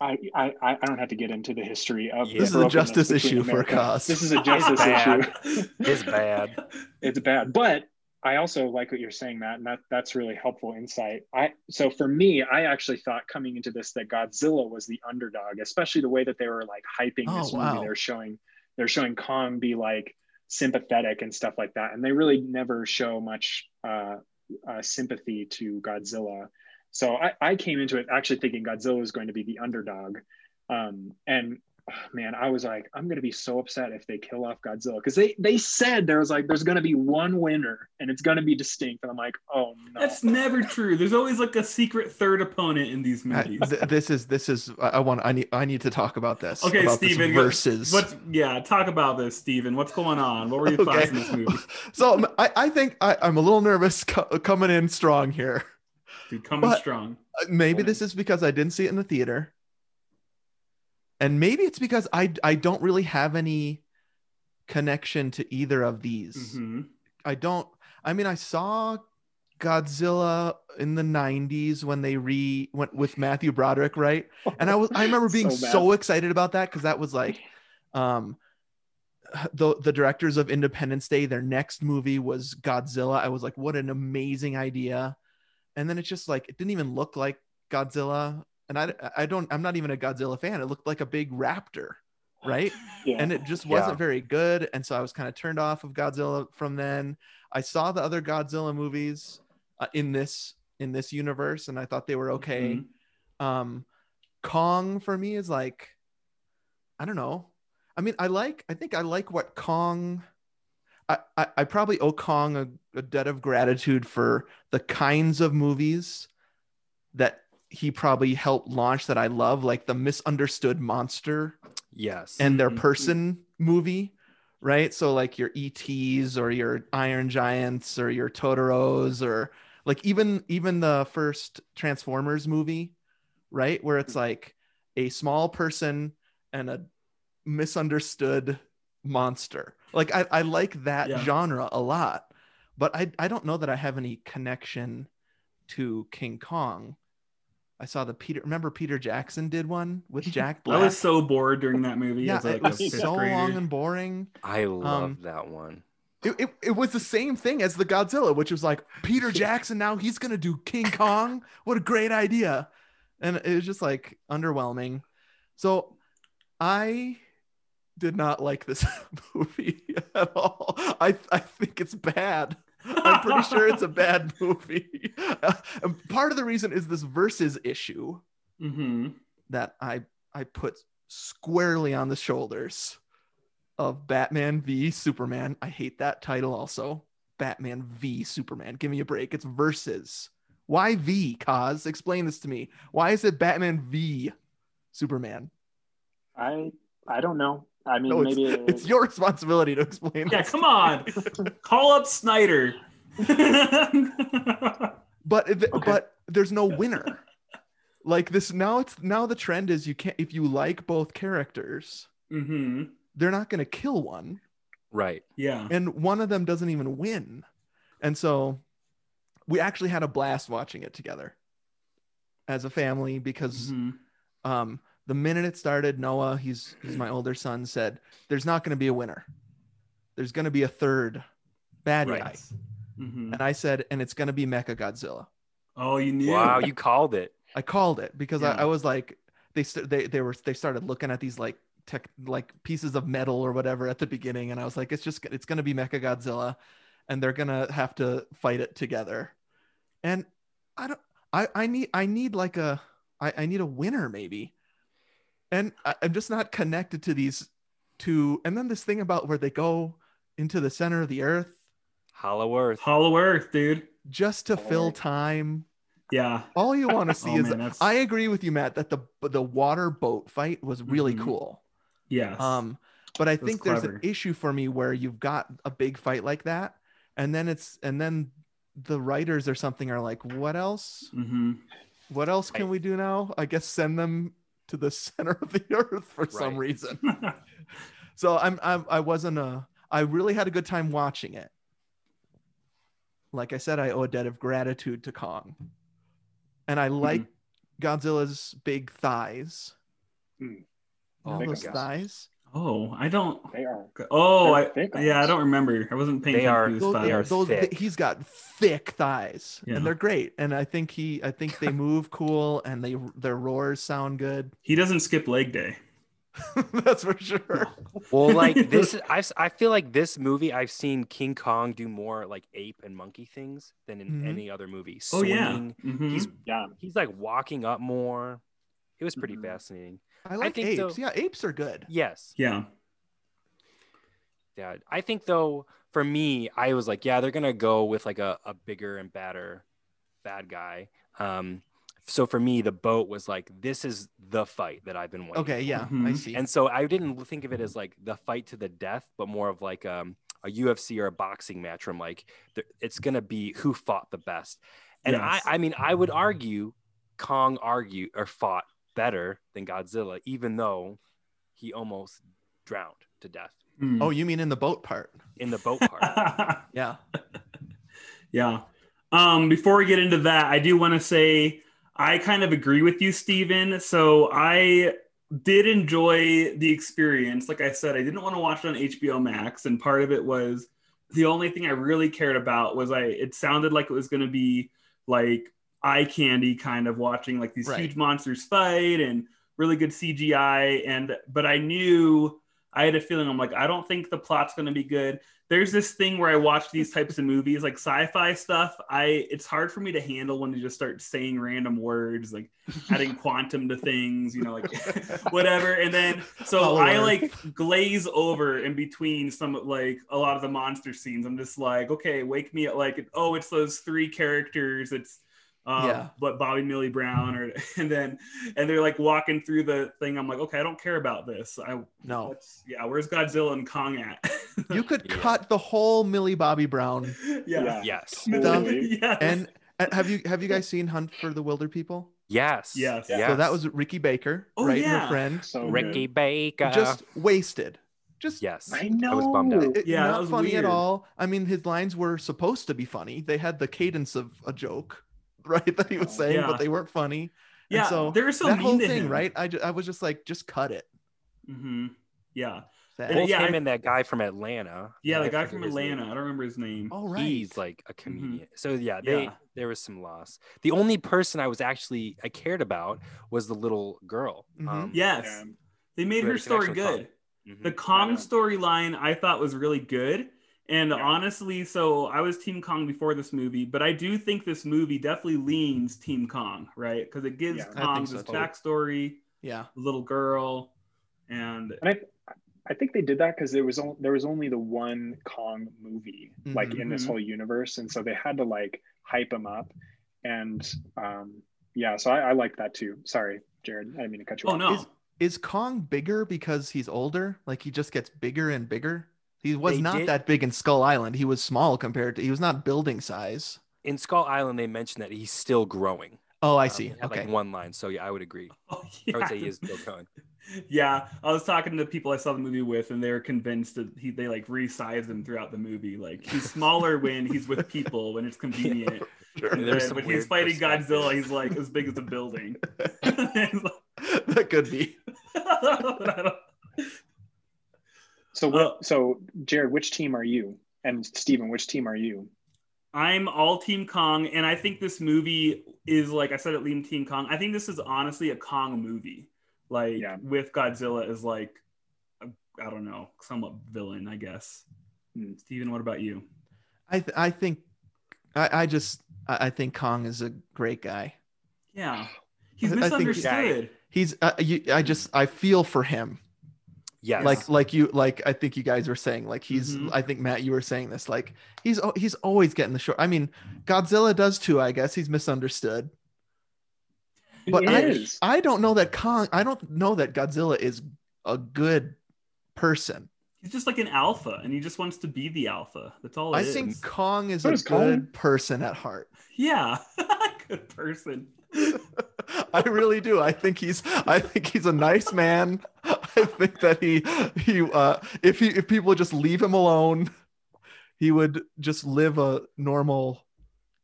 I, I I don't have to get into the history of yeah. this is a justice issue America. for Cos. This is a justice it's issue. It's bad. It's bad. But I also like what you're saying, Matt, and that, that's really helpful insight. I So for me, I actually thought coming into this that Godzilla was the underdog, especially the way that they were like hyping oh, this wow. movie. They're showing, they're showing Kong be like sympathetic and stuff like that. And they really never show much uh, uh, sympathy to Godzilla. So I, I came into it actually thinking Godzilla was going to be the underdog. Um, and man, I was like, I'm going to be so upset if they kill off Godzilla. Because they, they said there was like, there's going to be one winner and it's going to be distinct. And I'm like, oh no. That's never true. There's always like a secret third opponent in these movies. I, th- this is, this is, I want, I need, I need to talk about this. Okay, about Steven. This versus. What's, yeah, talk about this, Steven. What's going on? What were your okay. thoughts in this movie? So I, I think I, I'm a little nervous co- coming in strong here. Dude, coming but strong. Maybe this is because I didn't see it in the theater, and maybe it's because I I don't really have any connection to either of these. Mm-hmm. I don't. I mean, I saw Godzilla in the nineties when they re went with Matthew Broderick, right? And I was I remember being so, so excited about that because that was like, um, the the directors of Independence Day. Their next movie was Godzilla. I was like, what an amazing idea. And then it's just like, it didn't even look like Godzilla. And I, I don't, I'm not even a Godzilla fan. It looked like a big raptor, right? Yeah. And it just wasn't yeah. very good. And so I was kind of turned off of Godzilla from then. I saw the other Godzilla movies uh, in this, in this universe. And I thought they were okay. Mm-hmm. Um, Kong for me is like, I don't know. I mean, I like, I think I like what Kong I, I, I probably owe Kong a, a debt of gratitude for the kinds of movies that he probably helped launch that I love, like the misunderstood monster yes, and their person movie, right? So like your E Ts or your Iron Giants or your Totoros or like even, even the first Transformers movie, right? Where it's like a small person and a misunderstood monster. Like I, I like that yeah. genre a lot, but I, I don't know that I have any connection to King Kong. I saw the Peter, remember Peter Jackson did one with Jack Black? I was so bored during that movie. Yeah, as like it was so grader. long and boring. I love um, that one. It, it it was the same thing as the Godzilla, which was like Peter Jackson. Now he's going to do King Kong. What a great idea. And it was just like underwhelming. So I did not like this movie at all. I I think it's bad. I'm pretty sure it's a bad movie. Uh, and part of the reason is this versus issue mm-hmm. that I I put squarely on the shoulders of Batman v Superman. I hate that title also. Batman v Superman. Give me a break. It's versus. Why V, Kaz? Explain this to me. Why is it Batman v Superman? I I don't know. I mean, no, it's, maybe it, it's your responsibility to explain. Yeah, this. Come on, call up Snyder. But okay. But there's no winner. Like this now. It's now the trend is you can't if you like both characters. Mm-hmm. They're not going to kill one, right? Yeah, and one of them doesn't even win, and so we actually had a blast watching it together as a family because mm-hmm. um, the minute it started, Noah, he's he's my older son, said, "There's not going to be a winner. There's going to be a third bad right. guy." Mm-hmm. And I said, and it's going to be Mechagodzilla. Oh, you knew! Wow, you called it. I called it because yeah. I, I was like, they they they were they started looking at these like tech like pieces of metal or whatever at the beginning, and I was like, it's just it's going to be Mechagodzilla, and they're going to have to fight it together. And I don't. I I need I need like a I I need a winner maybe. And I, I'm just not connected to these two. And then this thing about where they go into the center of the earth. Hollow Earth. Hollow Earth, dude. Just to Hollow fill Earth. Time. Yeah. All you want to see oh, is, man, I agree with you, Matt, that the the water boat fight was really mm-hmm. cool. Yes. Um, but I it think there's an issue for me where you've got a big fight like that. And then it's, and then the writers or something are like, what else? Mm-hmm. What else can I, we do now? I guess send them to the center of the earth for right. some reason. So I'm, I'm I wasn't a I really had a good time watching it. Like I said, I owe a debt of gratitude to Kong, and I like mm-hmm. Godzilla's big thighs. Mm. All those thighs. Oh, I don't. They are. Oh, I, yeah, I don't remember. I wasn't paying attention to his thighs. They are those, thick. Th- he's got thick thighs, yeah. and they're great. And I think he, I think they move cool, and they their roars sound good. He doesn't skip leg day. That's for sure. Well, like this, is, I I feel like this movie I've seen King Kong do more like ape and monkey things than in mm-hmm. any other movie. Oh Swing, yeah. Mm-hmm. He's yeah. He's like walking up more. It was pretty mm-hmm. fascinating. I like I think apes. Though, yeah, apes are good. Yes. Yeah. Yeah. I think though, for me, I was like, yeah, they're gonna go with like a, a bigger and badder bad guy. Um, so for me, the boat was like, this is the fight that I've been waiting. Okay. Yeah, mm-hmm. I see. And so I didn't think of it as like the fight to the death, but more of like um, a U F C or a boxing match. From like, it's gonna be who fought the best. And yes. I, I mean, I would argue, Kong argued or fought better than Godzilla, even though he almost drowned to death. Mm. Oh, you mean in the boat part? In the boat part. Yeah. Yeah. Um, before we get into that, I do want to say I kind of agree with you, Steven. So I did enjoy the experience. Like I said, I didn't want to watch it on H B O Max, and part of it was the only thing I really cared about was I. It sounded like it was going to be like eye candy kind of watching like these right. huge monsters fight and really good C G I, and but I knew I had a feeling I'm like I don't think the plot's going to be good. There's this thing where I watch these types of movies like sci-fi stuff, I it's hard for me to handle when you just start saying random words like adding quantum to things, you know, like whatever. And then so oh, I Lord. Like glaze over in between some like a lot of the monster scenes. I'm just like, okay, wake me up, like oh it's those three characters, it's Um, yeah. but Bobby Millie Brown or and then and they're like walking through the thing. I'm like, okay, I don't care about this. I no. Let's, yeah, where's Godzilla and Kong at? You could yeah. cut the whole Millie Bobby Brown. Yeah. Yes. Totally. Yes. And, and have you have you guys seen Hunt for the Wilder People? Yes. Yes. yes. So that was Ricky Baker, oh, right? Yeah. And her friend. So Ricky good. Baker. Just wasted. Just yes. I know. I was bummed out. It, yeah. Not that was funny weird. At all. I mean, his lines were supposed to be funny. They had the cadence of a joke. Right that he was saying yeah. but they weren't funny yeah and so there's so that mean whole thing him. Right I, ju- I was just like just cut it mm-hmm. yeah that, both yeah, him I, and that guy from Atlanta yeah the guy from Atlanta I don't remember his name oh right he's like a comedian mm-hmm. so yeah they yeah. there was some loss. The only person I was actually I cared about was the little girl mm-hmm. um, yes they made her story good mm-hmm. the Kong yeah. storyline I thought was really good. And yeah. honestly, so I was Team Kong before this movie, but I do think this movie definitely leans Team Kong, right? Because it gives yeah, Kong so, this totally. Backstory, yeah, little girl, and, and I, th- I think they did that because there was o- there was only the one Kong movie, mm-hmm. like in this whole universe, and so they had to like hype him up. And um, yeah, so I, I like that too. Sorry, Jared, I didn't mean to cut you off. Oh, no. Is, is Kong bigger because he's older? Like he just gets bigger and bigger? He was they not did. that big in Skull Island. He was small compared to, he was not building size. In Skull Island, they mentioned that he's still growing. Oh, I see. Um, okay. Like one line. So yeah, I would agree. Oh, yeah. I would say he is still growing. Yeah, I was talking to people I saw the movie with, and they're convinced that he, they like resized him throughout the movie. Like he's smaller when he's with people, when it's convenient. Sure. And then when he's fighting Godzilla, he's like as big as a building. That could be. So what, uh, so Jared, which team are you? And Steven, which team are you? I'm all Team Kong, and I think this movie is, like I said at Lean Team Kong, I think this is honestly a Kong movie. Like yeah. with Godzilla is like, a, I don't know, somewhat villain, I guess. Mm. Steven, what about you? I th- I think, I, I just, I, I think Kong is a great guy. Yeah. He's misunderstood. I think he's, he's uh, you, I just, I feel for him. Yeah, like like you like I think you guys were saying like he's mm-hmm. I think Matt you were saying this like he's he's always getting the short. I mean Godzilla does too, I guess. He's misunderstood. But he I is. I don't know that Kong I don't know that Godzilla is a good person. He's just like an alpha, and he just wants to be the alpha. That's all it I is. I think Kong is what a is good Kong? person at heart. Yeah, good person. I really do. I think he's I think he's a nice man. I think that he he uh if he if people just leave him alone, he would just live a normal,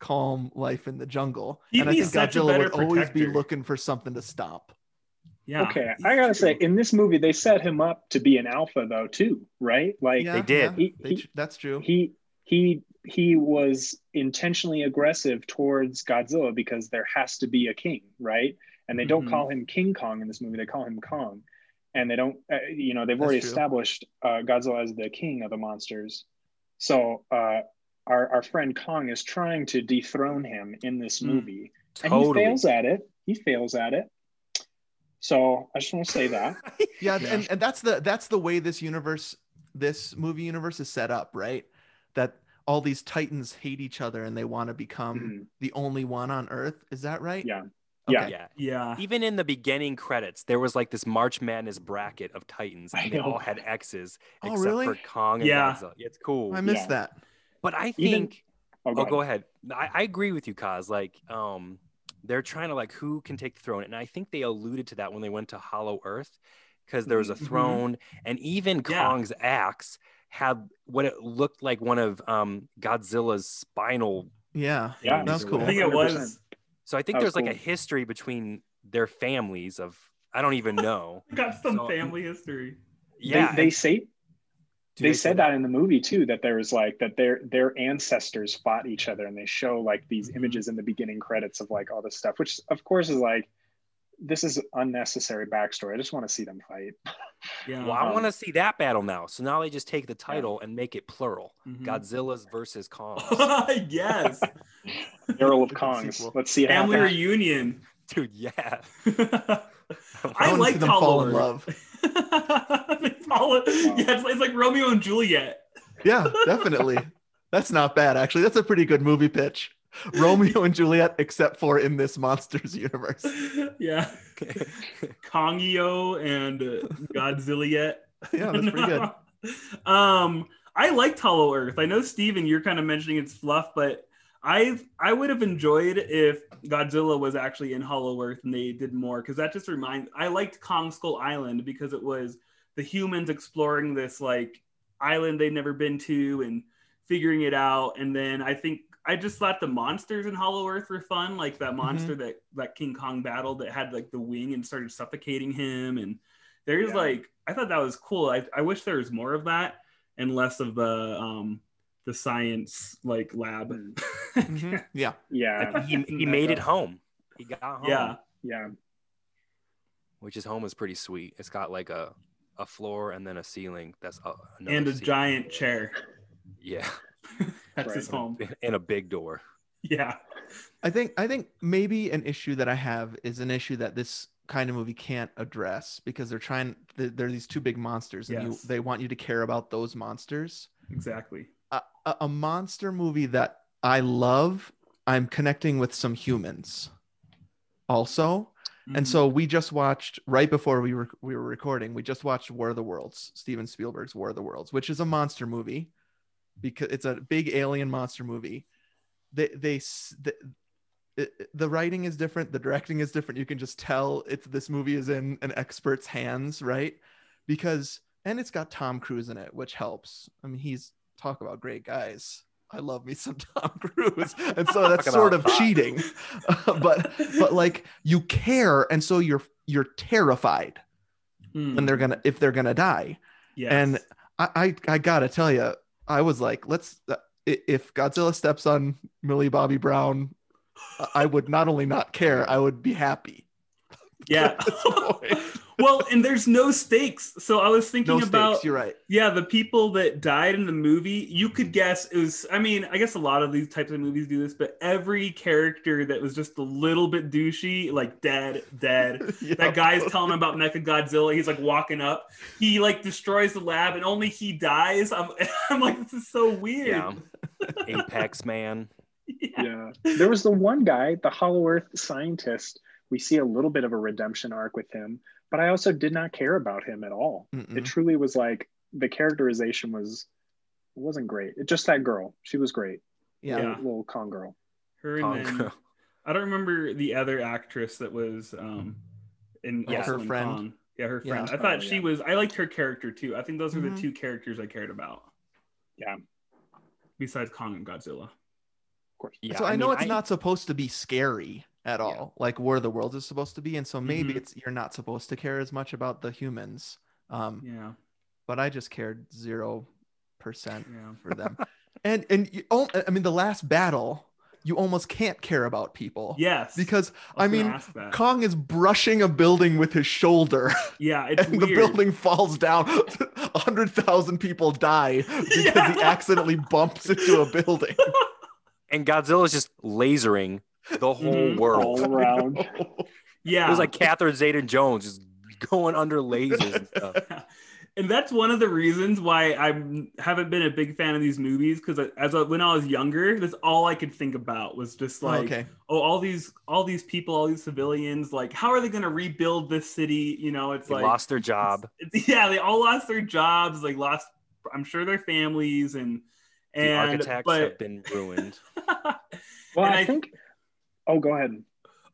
calm life in the jungle. He'd and I think Godzilla would protector. always be looking for something to stomp. Yeah. Okay, I gotta true. say, in this movie, they set him up to be an alpha though, too, right? Like yeah, they did. He, yeah, they, he, that's true. He he he was intentionally aggressive towards Godzilla because there has to be a king, right? And they don't mm-hmm. call him King Kong in this movie; they call him Kong. And they don't, uh, you know, they've That's already true. established uh, Godzilla as the king of the monsters. So uh, our our friend Kong is trying to dethrone him in this movie, mm, totally. and he fails at it. He fails at it. So I just want to say that. yeah, yeah, and and that's the that's the way this universe, this movie universe is set up, right? That all these titans hate each other and they want to become mm-hmm. the only one on Earth. Is that right? Yeah. Okay. Yeah. Yeah. Even in the beginning credits, there was like this March Madness bracket of Titans, and they all had X's oh, except really? for Kong and yeah. Godzilla. It's cool. I missed yeah. that. But I think Even... oh, go, oh, go ahead. I, I agree with you, Kaz. Like, um, they're trying to like who can take the throne. And I think they alluded to that when they went to Hollow Earth, because there was a throne, and even yeah. Kong's axe had what it looked like one of um Godzilla's spinal. Yeah. Yeah, that was cool. I think it was. So I think there's cool. like a history between their families of, I don't even know. Got some so, family history. Yeah. They, they say, they, they said that, that in the movie too, that there was like, that their, their ancestors fought each other, and they show like these images in the beginning credits of like all this stuff, which of course is like, this is unnecessary backstory. I just want to see them fight. Yeah. Well, um, I want to see that battle now. So now they just take the title yeah. and make it plural. Mm-hmm. Godzilla's versus Kong. Yes. Plural of Kongs. Let's see. Family reunion. Dude, yeah. I, I like them fall in love. They fall in, wow. Yeah, it's, it's like Romeo and Juliet. Yeah, definitely. That's not bad, actually. That's a pretty good movie pitch. Romeo and Juliet, except for in this monsters universe. Yeah. Kongio and uh, Godzilla. Yeah, that's pretty good. um, I liked Hollow Earth. I know, Steven, you're kind of mentioning it's fluff, but I I would have enjoyed if Godzilla was actually in Hollow Earth and they did more, because that just reminds... I liked Kong Skull Island because it was the humans exploring this like island they'd never been to and figuring it out. And then I think I just thought the monsters in Hollow Earth were fun, like that monster mm-hmm. that, that King Kong battled that had like the wing and started suffocating him. And there's yeah. like, I thought that was cool. I, I wish there was more of that and less of the um, the science like lab. Mm-hmm. Yeah. Yeah. He, he made it home. He got home. Yeah. Yeah. Which his home is pretty sweet. It's got like a, a floor and then a ceiling. That's a, And a ceiling. giant chair. Yeah. That's right. His home. And a big door. Yeah. I think I think maybe an issue that I have is an issue that this kind of movie can't address, because they're trying they're these two big monsters, and yes. you, they want you to care about those monsters. Exactly. A, a, a monster movie that I love I'm connecting with some humans also. Mm-hmm. And so we just watched, right before we were, we were recording, we just watched War of the Worlds, Steven Spielberg's War of the Worlds, which is a monster movie, because it's a big alien monster movie. They, they, the, it, the writing is different. The directing is different. You can just tell it's, this movie is in an expert's hands, right? Because, and it's got Tom Cruise in it, which helps. I mean, he's, talk about great guys, I love me some Tom Cruise, and so that's sort of Tom. cheating, uh, but but like you care, and so you're you're terrified mm. when they're gonna if they're gonna die. Yes. And I, I I gotta tell you, I was like, let's uh, if Godzilla steps on Millie Bobby Brown, I would not only not care, I would be happy. Yeah. Well, and there's no stakes. So I was thinking no about, stakes, you're right. Yeah, the people that died in the movie, you could guess it was, I mean, I guess a lot of these types of movies do this, but every character that was just a little bit douchey, like dead, dead. Yep. That guy's telling him about Mechagodzilla. He's like walking up. He like destroys the lab and only he dies. I'm, I'm like, this is so weird. Yeah. Apex Man. Yeah. yeah. There was the one guy, the Hollow Earth scientist. We see a little bit of a redemption arc with him, but I also did not care about him at all. Mm-mm. It truly was like the characterization was wasn't great. It just that girl, she was great. Yeah, yeah. Little Kong girl. Her Kong and girl. I don't remember the other actress that was um, in yeah, her in friend. Kong. Yeah, her friend. Yeah. I thought oh, she yeah. was. I liked her character too. I think those mm-hmm. were the two characters I cared about. Yeah. Besides Kong and Godzilla, of course. Yeah. So I, I mean, know it's I... not supposed to be scary at all, yeah. like War of the Worlds is supposed to be, and so maybe mm-hmm. it's you're not supposed to care as much about the humans, um yeah but I just cared zero percent yeah. for them. and and you, oh, I mean, the last battle, you almost can't care about people. Yes, because I, I mean, Kong is brushing a building with his shoulder. Yeah, it's and weird. The building falls down. A hundred thousand people die because yeah. he accidentally bumps into a building. And Godzilla's just lasering the whole mm-hmm. world all around. Yeah, it was like Catherine Zeta-Jones just going under lasers and stuff. And that's one of the reasons why I haven't been a big fan of these movies, because as I, when I was younger, that's all I could think about was just like, oh, okay. oh, all these, all these people, all these civilians, like, how are they going to rebuild this city? You know, it's they like lost their job. It's, it's, yeah, they all lost their jobs. They lost, I'm sure, their families, and and the architects but... have been ruined. Well, I, I think. Oh, go ahead.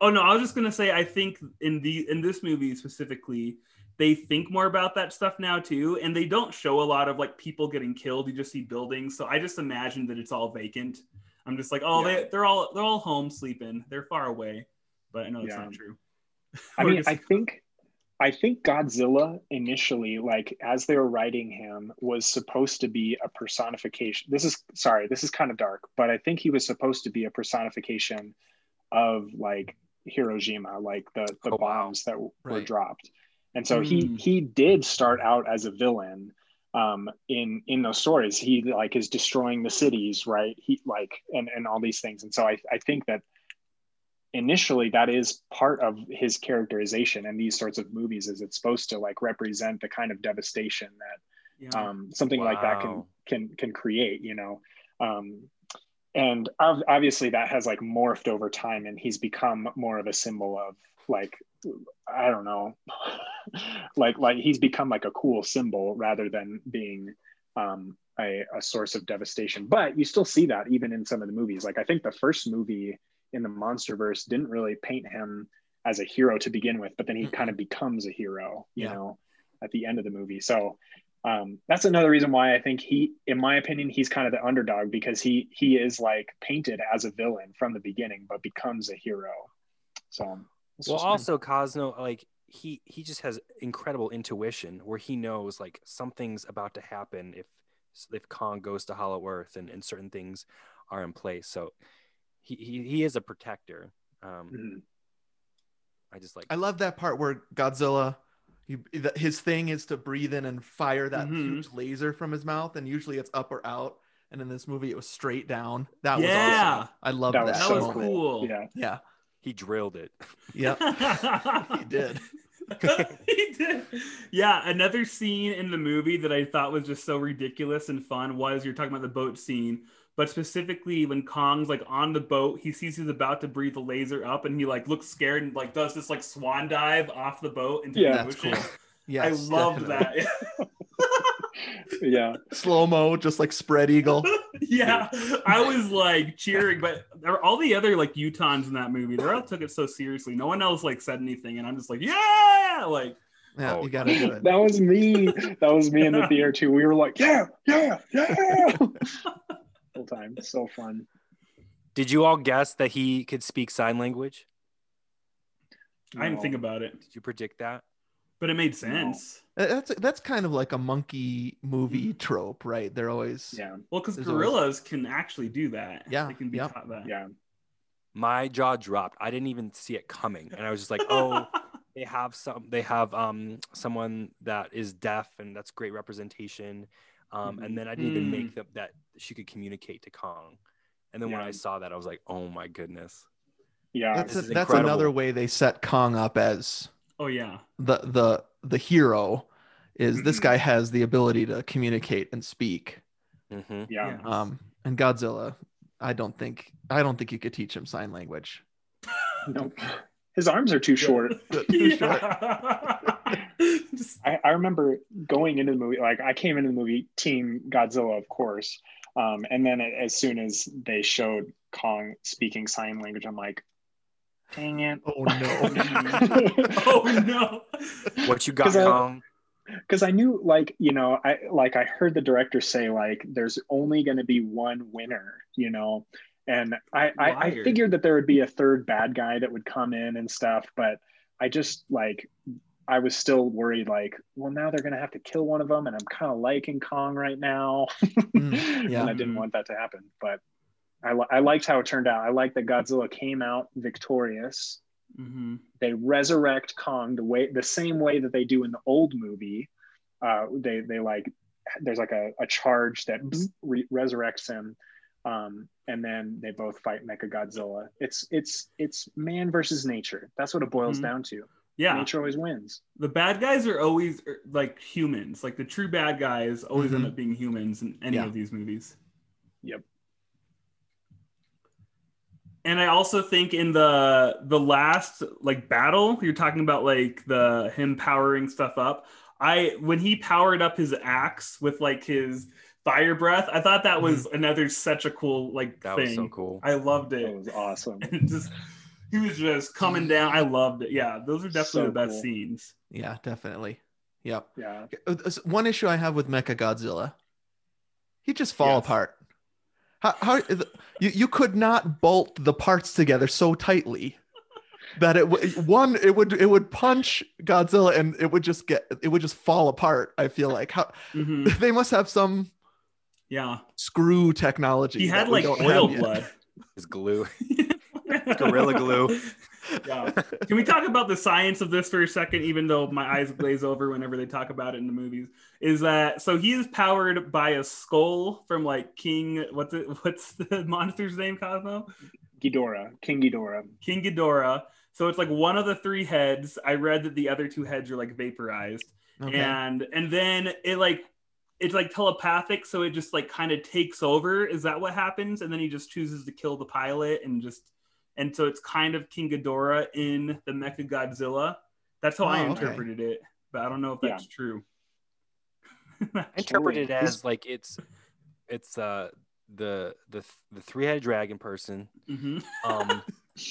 Oh, no, I was just going to say, I think in the in this movie specifically, they think more about that stuff now, too. And they don't show a lot of, like, people getting killed. You just see buildings. So I just imagine that it's all vacant. I'm just like, oh, yeah. they, they're all they're all home sleeping. They're far away. But I know it's yeah. not true. I mean, just... I think I think Godzilla initially, like, as they were writing him, was supposed to be a personification. This is, sorry, this is kind of dark. But I think he was supposed to be a personification of like Hiroshima, like the the oh, bombs that w- right. were dropped, and so mm. he he did start out as a villain um in in those stories. He like is destroying the cities, right? He like and and all these things, and so I I think that initially that is part of his characterization in these sorts of movies, is it's supposed to like represent the kind of devastation that yeah. um something wow. like that can can can create, you know. Um, and obviously that has like morphed over time, and he's become more of a symbol of like, I don't know, like like he's become like a cool symbol rather than being um, a, a source of devastation. But you still see that even in some of the movies. Like I think the first movie in the MonsterVerse didn't really paint him as a hero to begin with, but then he kind of becomes a hero, you yeah. know, at the end of the movie. So um that's another reason why I think he, in my opinion, he's kind of the underdog, because he he is like painted as a villain from the beginning but becomes a hero. So well, also me. Cosmo, like he he just has incredible intuition where he knows like something's about to happen if if Kong goes to Hollow Earth, and, and certain things are in place. So he he, he is a protector. um mm-hmm. I just like I love that part where Godzilla, He, his thing is to breathe in and fire that mm-hmm. huge laser from his mouth, and usually it's up or out, and in this movie it was straight down. That yeah. was awesome. I love that. That was, that so was cool. Yeah. Yeah. He drilled it. Yeah. He did. He did. Yeah, another scene in the movie that I thought was just so ridiculous and fun was, you're talking about the boat scene, but specifically when Kong's like on the boat, he sees he's about to breathe the laser up, and he like looks scared and like does this like swan dive off the boat into yeah, the ocean. Cool. Yes, I loved definitely. that. Yeah, slow mo, just like spread eagle. Yeah, I was like cheering, but all the other like Utahns in that movie, they all took it so seriously. No one else like said anything, and I'm just like, yeah, like yeah, oh. you gotta do it. That was me. That was me yeah. in the theater too. We were like, yeah, yeah, yeah, whole time. So fun. Did you all guess that he could speak sign language? No. I didn't think about it. Did you predict that? But it made sense. No. That's that's kind of like a monkey movie trope, right? They're always yeah. Well, because gorillas always... can actually do that. Yeah, they can be yeah. taught that. Yeah. My jaw dropped. I didn't even see it coming, and I was just like, "Oh, they have some. They have um someone that is deaf, and that's great representation." Um, mm-hmm. And then I didn't even make the, that she could communicate to Kong. And then yeah. when I saw that, I was like, "Oh my goodness." Yeah, that's a, that's another way they set Kong up as. Oh yeah. The the the hero is this guy has the ability to communicate and speak. Mm-hmm. Yeah. Um and Godzilla, I don't think I don't think you could teach him sign language. Nope. His arms are too short. too short. I, I remember going into the movie, like I came into the movie Team Godzilla, of course. Um, and then as soon as they showed Kong speaking sign language, I'm like, dang it. Oh no. Oh no. What you got, Kong? Because I knew, like, you know, I like I heard the director say, like, there's only going to be one winner, you know, and I, I, I figured that there would be a third bad guy that would come in and stuff, but I just, like, I was still worried, like, well, now they're going to have to kill one of them, and I'm kind of liking Kong right now. Mm, yeah. And I didn't want that to happen, but I, li- I liked how it turned out. I liked that Godzilla came out victorious. Mm-hmm. They resurrect Kong the way the same way that they do in the old movie. Uh, they they like there's like a, a charge that re- resurrects him, um, and then they both fight Mechagodzilla. It's it's it's man versus nature. That's what it boils mm-hmm. down to. Yeah, nature always wins. The bad guys are always like humans. Like the true bad guys always mm-hmm. end up being humans in any yeah. of these movies. Yep. And I also think in the the last like battle, you're talking about like the him powering stuff up. I when he powered up his axe with like his fire breath, I thought that was another such a cool like that thing. That was so cool. I loved it. It was awesome. And just he was just coming down. I loved it. Yeah, those are definitely so the best cool. scenes. Yeah, definitely. Yep. Yeah. One issue I have with Mechagodzilla, he just fall yes. apart. How, how you, you could not bolt the parts together so tightly that it w- one it would it would punch Godzilla and it would just get it would just fall apart. I feel like how mm-hmm. they must have some yeah screw technology. He had like oil blood. It's glue. It's gorilla glue. Yeah. Can we talk about the science of this for a second, even though my eyes glaze over whenever they talk about it in the movies? Is that so he is powered by a skull from like King what's it what's the monster's name, Cosmo? Ghidorah. King Ghidorah. King Ghidorah. So it's like one of the three heads. I read that the other two heads are like vaporized. Okay. And and then it like it's like telepathic, so it just like kind of takes over. Is that what happens? And then he just chooses to kill the pilot and just And so it's kind of King Ghidorah in the Mechagodzilla. That's how oh, I interpreted okay. it, but I don't know if that's yeah. true. I interpreted it as like it's it's uh, the the the three-headed dragon person, mm-hmm. um,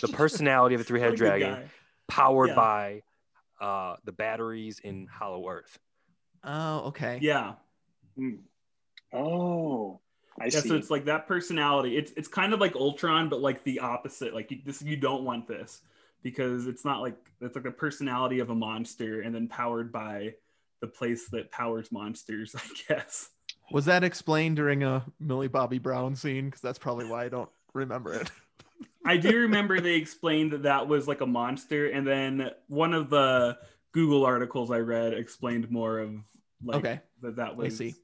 the personality of a three-headed a dragon, guy. powered yeah. by uh, the batteries in Hollow Earth. Oh, okay. Yeah. Mm. Oh. I yeah, see. So it's like that personality. It's it's kind of like Ultron, but like the opposite. Like you, this, you don't want this because it's not like it's like the personality of a monster, and then powered by the place that powers monsters. I guess. Was that explained during a Millie Bobby Brown scene? Because that's probably why I don't remember it. I do remember they explained that that was like a monster, and then one of the Google articles I read explained more of like okay. that that was. I see.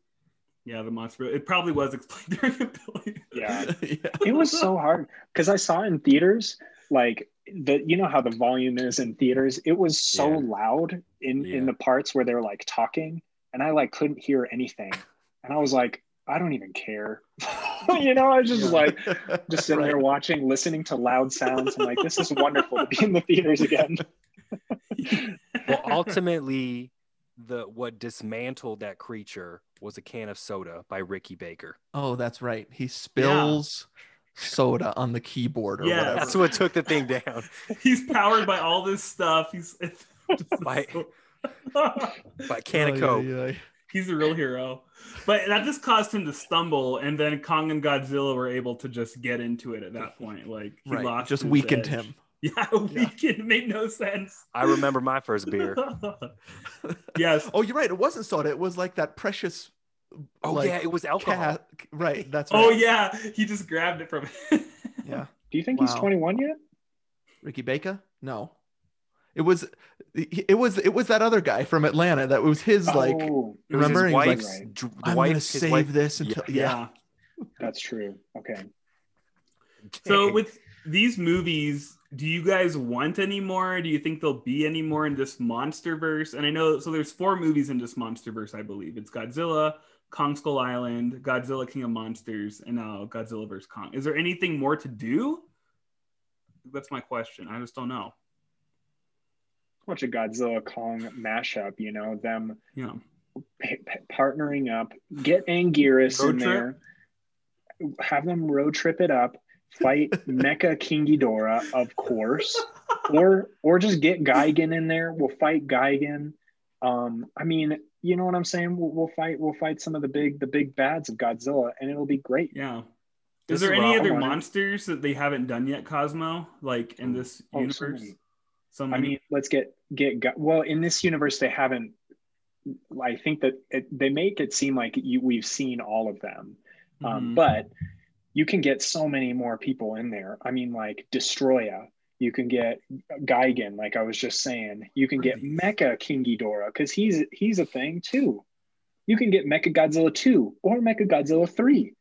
Yeah, the monster. It probably was explained during the Billy. Yeah. yeah. It was so hard because I saw it in theaters, like the you know how the volume is in theaters. It was so yeah. loud in, yeah. in the parts where they were like talking, and I like couldn't hear anything. And I was like, I don't even care. You know, I was just yeah. like, just sitting right. there watching, listening to loud sounds. I'm like, this is wonderful to be in the theaters again. Well, ultimately, the what dismantled that creature was a can of soda by Ricky Baker. Oh, that's right. He spills yeah. soda on the keyboard or yeah. whatever. That's what took the thing down. He's powered by all this stuff. He's by, by can of Coke. Yeah, yeah, yeah. He's a real hero. But that just caused him to stumble, and then Kong and Godzilla were able to just get into it at that point. Like, he right. lost just weakened edge. him. Yeah, weakened. Yeah. It made no sense. I remember my first beer. Yes. Oh, you're right. It wasn't soda. It was like that precious... Oh, like, yeah. It was alcohol. Cat. Right. That's right. Oh, yeah. He just grabbed it from... Yeah. Do you think wow. he's twenty-one yet? Ricky Baker? No. It was... It was it was that other guy from Atlanta that was his like oh, remember his wife's, like, right. I'm wife, gonna save wife. this until yeah. yeah that's true okay so Dang. With these movies, do you guys want any more? Do you think there'll be any more in this Monsterverse? And I know so there's four movies in this Monsterverse, I believe. It's Godzilla, Kong Skull Island, Godzilla King of Monsters, and now Godzilla versus. Kong. Is there anything more to do? That's my question. I just don't know. Watch a Godzilla Kong mashup, you know, them yeah. p- p- partnering up, get Anguirus in there, have them road trip it up, fight Mecha King Ghidorah, of course, or or just get Gigan in there. We'll fight Gigan. Um, I mean, you know what I'm saying? We'll, we'll fight. We'll fight some of the big the big bads of Godzilla, and it'll be great. Yeah. Is there any other monsters that they haven't done yet, Cosmo? Like in this oh, universe? So Somebody. I mean, let's get get well in this universe. They haven't. I think that it, they make it seem like you, we've seen all of them, mm-hmm. um, but you can get so many more people in there. I mean, like Destroya. You can get Gigan, like I was just saying. You can get Mecha King Ghidorah because he's he's a thing too. You can get Mechagodzilla two or Mechagodzilla three.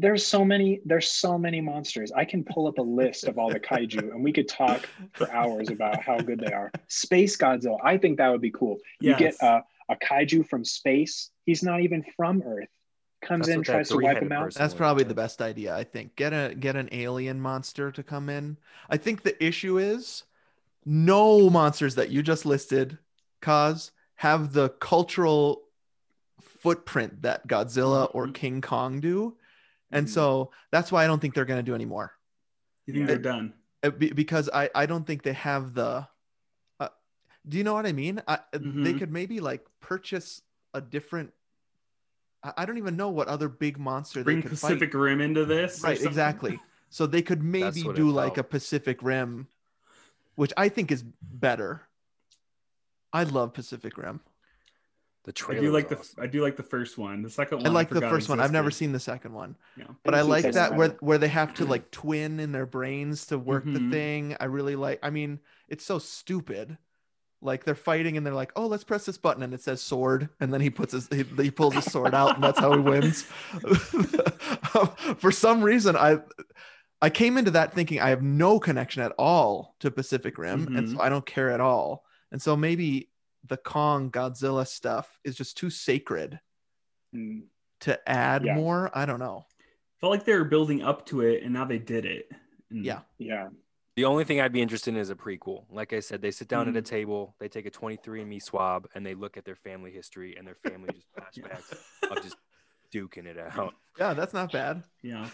There's so many, there's so many monsters. I can pull up a list of all the kaiju and we could talk for hours about how good they are. Space Godzilla, I think that would be cool. Yes. You get a, a kaiju from space. He's not even from Earth. Comes That's in, tries to wipe him out. That's probably the best idea, I think. Get a get an alien monster to come in. I think the issue is no monsters that you just listed, Kaz, have the cultural footprint that Godzilla or King Kong do. And mm-hmm. so that's why I don't think they're going to do any more. You think it, they're done? It, because I, I don't think they have the, uh, do you know what I mean? I, mm-hmm. They could maybe like purchase a different, I, I don't even know what other big monster Bring they could Pacific fight. Rim into this. Right, exactly. So they could maybe do like a Pacific Rim, which I think is better. I love Pacific Rim. I do like awesome. the I do like the first one. The second one I like I the first existed. one. I've never seen the second one. Yeah. But I like that where where they have to like twin in their brains to work mm-hmm. the thing. I really like I mean, it's so stupid. Like they're fighting and they're like, "Oh, let's press this button," and it says sword, and then he puts his he, he pulls his sword out and that's how he wins. For some reason I I came into that thinking I have no connection at all to Pacific Rim mm-hmm. and so I don't care at all. And so maybe the Kong Godzilla stuff is just too sacred mm. to add yeah. more. I don't know. Felt like they were building up to it and now they did it. Mm. Yeah. Yeah. The only thing I'd be interested in is a prequel. Like I said, they sit down mm. at a table, they take a twenty-three and me swab and they look at their family history and their family just flashbacks yeah. of just duking it out. Yeah. That's not bad. Yeah.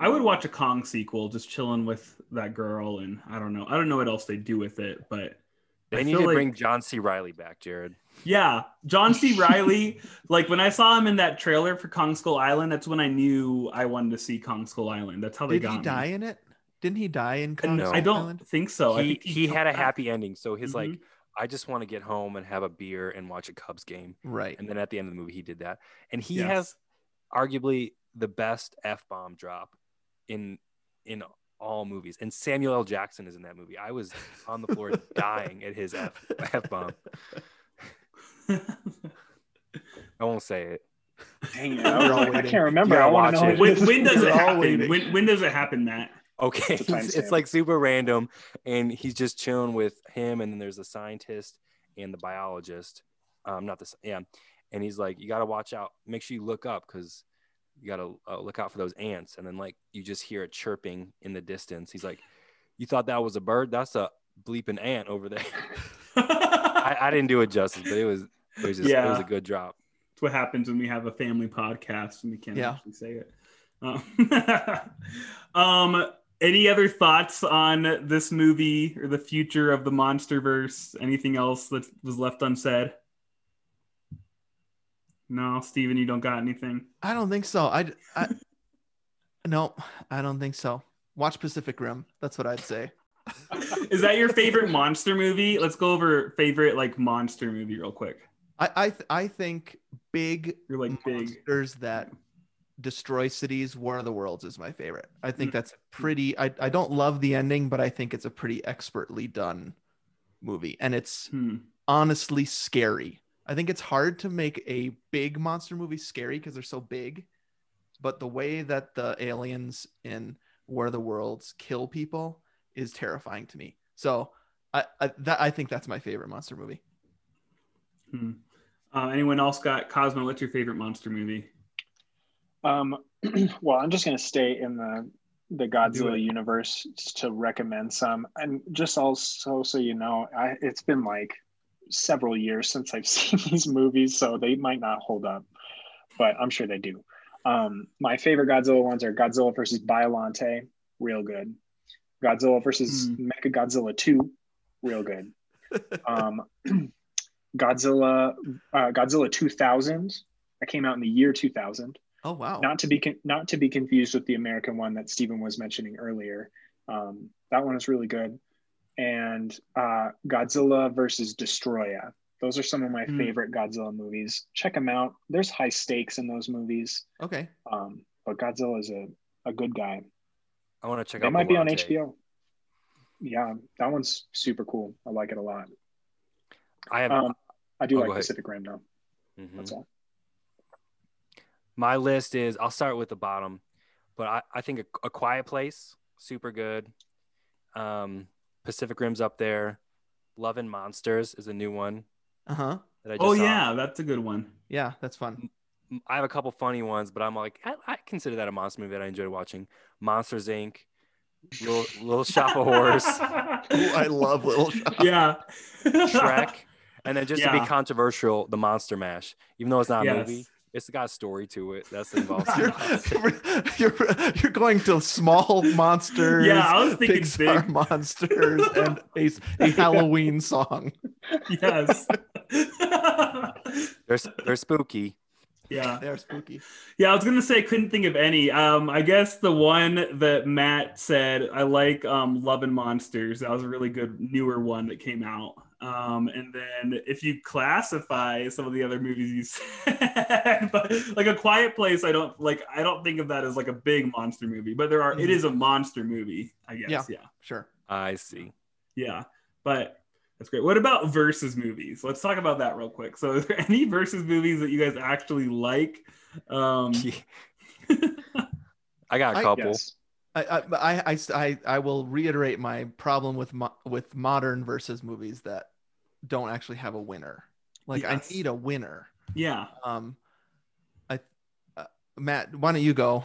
I would watch a Kong sequel, just chilling with that girl. And I don't know, I don't know what else they do with it, but They I need to like, bring John C. Reilly back, Jared. Yeah, John C. Reilly. Like when I saw him in that trailer for Kong Skull Island, that's when I knew I wanted to see Kong Skull Island. That's how they Did got. Did he me. die in it? Didn't he die in Kong no. Skull I don't Island? think so. He I think he, he had a happy ending, so he's mm-hmm. like, I just want to get home and have a beer and watch a Cubs game. Right. And then at the end of the movie, he did that, and he yes. has arguably the best F-bomb drop in in. all movies, and Samuel L. Jackson is in that movie. I was on the floor dying at his F F-bomb. I won't say it. Dang it! I, I can't remember. I want to know when, when does it happen? When, when does it happen, Matt? Okay, it's, it's like super random, and he's just chilling with him, and then there's the scientist and the biologist. Um, not the yeah, and he's like, you got to watch out. Make sure you look up because you got to uh, look out for those ants. And then like, you just hear it chirping in the distance. He's like, you thought that was a bird? That's a bleeping ant over there. I, I didn't do it justice, but it was, it was just, yeah. it was a good drop. It's what happens when we have a family podcast and we can't yeah. actually say it. Um, um, any other thoughts on this movie or the future of the Monsterverse? Anything else that was left unsaid? No, Steven, you don't got anything? I don't think so. I, I no, I don't think so. Watch Pacific Rim. That's what I'd say. Is that your favorite monster movie? Let's go over favorite like monster movie real quick. I I, th- I think big You're like monsters big. that destroy cities. War of the Worlds is my favorite. I think mm-hmm. that's pretty. I I don't love the ending, but I think it's a pretty expertly done movie, and it's hmm. honestly scary. I think it's hard to make a big monster movie scary because they're so big, but the way that the aliens in War of the Worlds kill people is terrifying to me. So I I, that, I think that's my favorite monster movie. Hmm. Uh, anyone else got Cosmo? What's your favorite monster movie? Um, well, I'm just going to stay in the the Godzilla universe to recommend some, and just also so you know, I, it's been like several years since I've seen these movies, so they might not hold up, but I'm sure they do. Um, my favorite Godzilla ones are Godzilla versus Biollante, real good. Godzilla versus mm. Mechagodzilla two, real good. Um, Godzilla, uh, Godzilla two thousand, that came out in the year two thousand. Oh wow! Not to be con- not to be confused with the American one that Steven was mentioning earlier. Um, that one is really good, and uh, Godzilla versus Destroya. Those are some of my mm. favorite Godzilla movies. Check them out. There's high stakes in those movies. Okay. Um, but Godzilla is a, a good guy. I want to check. It out might be on H B O. Yeah, that one's super cool. I like it a lot. I have. Um, I do oh, like Pacific Rim though. Mm-hmm. That's all. My list is, I'll start with the bottom, but I, I think a, a Quiet Place, super good. Um, Pacific Rim's up there. Love and Monsters is a new one. Uh-huh. That I just oh, saw. Yeah, that's a good one. Yeah, that's fun. I have a couple funny ones, but I'm like, I, I consider that a monster movie that I enjoyed watching. Monsters, Incorporated, Little, Little Shop of Horrors. Ooh, I love Little Shop. Yeah. Shrek. And then just yeah. to be controversial, The Monster Mash, even though it's not a yes. movie. It's got a story to it that's involved. you're, you're, you're going to small monsters. Yeah, I was thinking Pixar big monsters and a, a Halloween song. Yes. they're they're spooky. Yeah, they're spooky. Yeah, I was gonna say I couldn't think of any. Um, I guess the one that Matt said I like, um, Love and Monsters. That was a really good newer one that came out. Um, and then if you classify some of the other movies you said, but like A Quiet Place, I don't like, I don't think of that as like a big monster movie, but there are, mm-hmm. it is a monster movie, I guess. Yeah, yeah. Sure. I see. Yeah. But that's great. What about versus movies? Let's talk about that real quick. So is there any versus movies that you guys actually like? Um, I got a couple. I guess. I, I I I I will reiterate my problem with mo- with modern versus movies that don't actually have a winner. Like yes. I need a winner. Yeah. Um. I uh, Matt, why don't you go?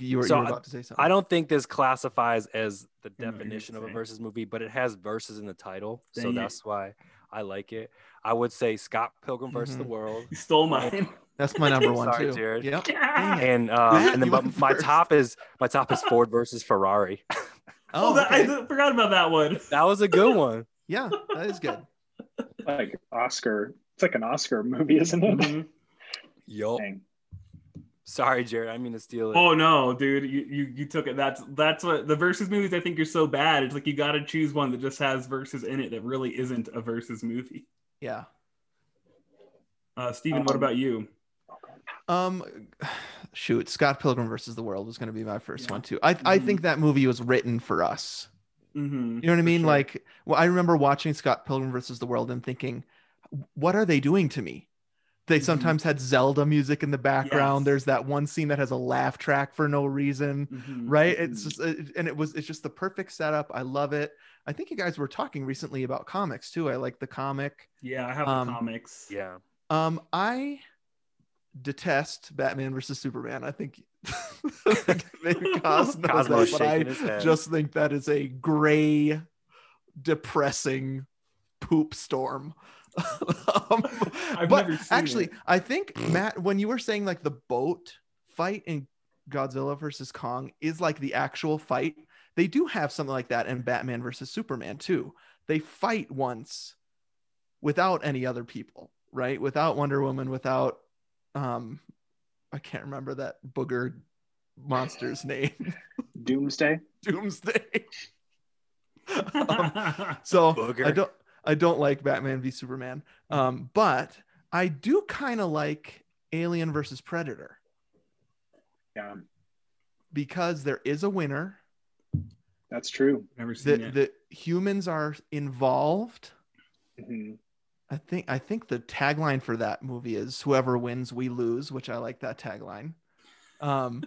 You were, so you were about I, to say something. I don't think this classifies as the definition of a versus movie, but it has versus in the title, Dang so it. that's why I like it. I would say Scott Pilgrim mm-hmm. versus the World. You stole mine. That's my number one. Sorry, too. Jared. Yep. Yeah. And uh, Matt, and then my, my top is my top is Ford versus Ferrari. Oh, oh that, okay. I forgot about that one. That was a good one. Yeah, that is good. Like Oscar, it's like an Oscar movie, isn't it? Mm-hmm. Yo. Dang. Sorry, Jared. I mean to steal it. Oh no, dude, you, you you took it. That's that's what the versus movies I think are so bad. It's like you got to choose one that just has versus in it that really isn't a versus movie. Yeah. Uh, Steven, um, what about you? Um, shoot, Scott Pilgrim versus the World was going to be my first yeah. one too. I mm-hmm. I think that movie was written for us. Mm-hmm, you know what I mean? Sure. Like, well, I remember watching Scott Pilgrim versus the World and thinking, what are they doing to me? They mm-hmm. sometimes had Zelda music in the background. Yes. There's that one scene that has a laugh track for no reason, mm-hmm, right? Mm-hmm. It's just, and it was, it's just the perfect setup. I love it. I think you guys were talking recently about comics too. I like the comic. Yeah, I have um, the comics. Yeah. Um, I. detest Batman versus Superman. I think maybe Cosmo, Cosmo's but I just think that is a gray, depressing poop storm. um, but actually, it. I think, Matt, when you were saying like the boat fight in Godzilla versus Kong is like the actual fight, they do have something like that in Batman versus Superman too. They fight once without any other people, right? Without Wonder Woman, without um I can't remember that booger monster's name. Doomsday. Doomsday. um, so booger. I don't I don't like Batman v Superman, um, but I do kind of like Alien versus Predator. Yeah, because there is a winner. That's true. Never seen it. The humans are involved. Mm-hmm. I think I think the tagline for that movie is "Whoever wins, we lose," which I like that tagline. Um,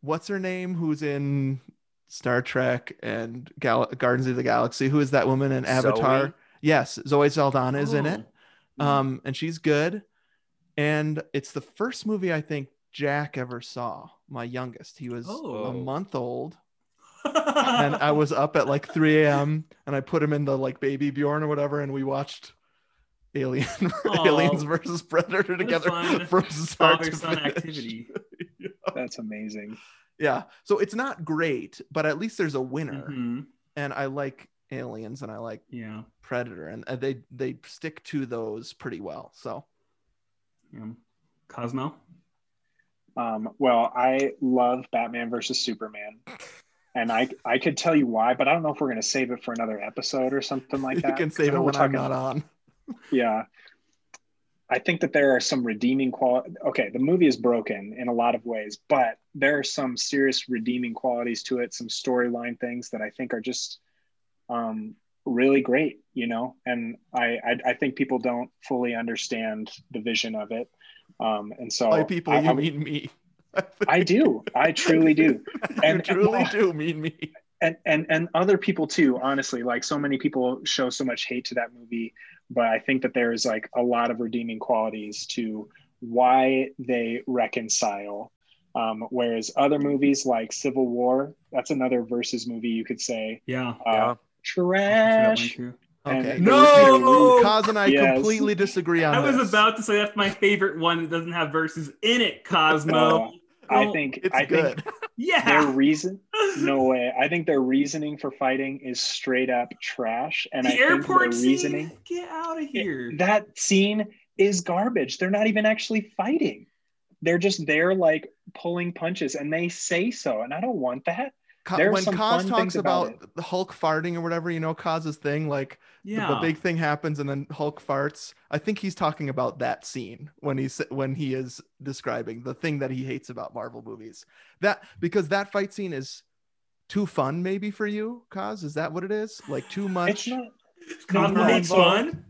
what's her name? Who's in Star Trek and Gal- Guardians of the Galaxy? Who is that woman in Avatar? Zoe? Yes, Zoe Saldana is oh. in it, um, and she's good. And it's the first movie I think Jack ever saw. My youngest, he was oh. a month old. And I was up at like three a.m. and I put him in the like Baby Bjorn or whatever, and we watched Alien Aliens versus Predator together from start to finish. Activity. Yeah. That's amazing. Yeah, so it's not great, but at least there's a winner, mm-hmm. and I like Aliens and I like yeah. Predator, and they they stick to those pretty well. So, yeah. Cosmo. Um, well, I love Batman versus Superman. And I I could tell you why, but I don't know if we're going to save it for another episode or something like that. You can save it when I'm not on. Yeah. I think that there are some redeeming qualities. Okay, the movie is broken in a lot of ways, but there are some serious redeeming qualities to it, some storyline things that I think are just um, really great, you know? And I, I, I think people don't fully understand the vision of it. Um, and so By people, I, you I, mean me. I, I do. I truly do. And you truly and, do mean me. And, and and other people too, honestly. Like, so many people show so much hate to that movie, but I think that there is like a lot of redeeming qualities to why they reconcile. Um, whereas other movies like Civil War, that's another versus movie you could say. Yeah. Uh, yeah. Trash. Okay. No, Cos and I yes. completely disagree on I this. was about to say that's my favorite one that doesn't have verses in it, Cosmo. Uh, I think it's I good. Think yeah. Their reason no way. I think their reasoning for fighting is straight up trash. And the I airport think their reasoning scene? Get out of here. It, that scene is garbage. They're not even actually fighting. They're just there like pulling punches, and they say so. And I don't want that. Co- when Cos talks about, about the Hulk farting or whatever, you know, Cos's thing, like yeah. the, the big thing happens and then Hulk farts. I think he's talking about that scene when he's when he is describing the thing that he hates about Marvel movies. That because that fight scene is too fun, maybe for you, Cos. Is that what it is? Like too much. It's not hates fun.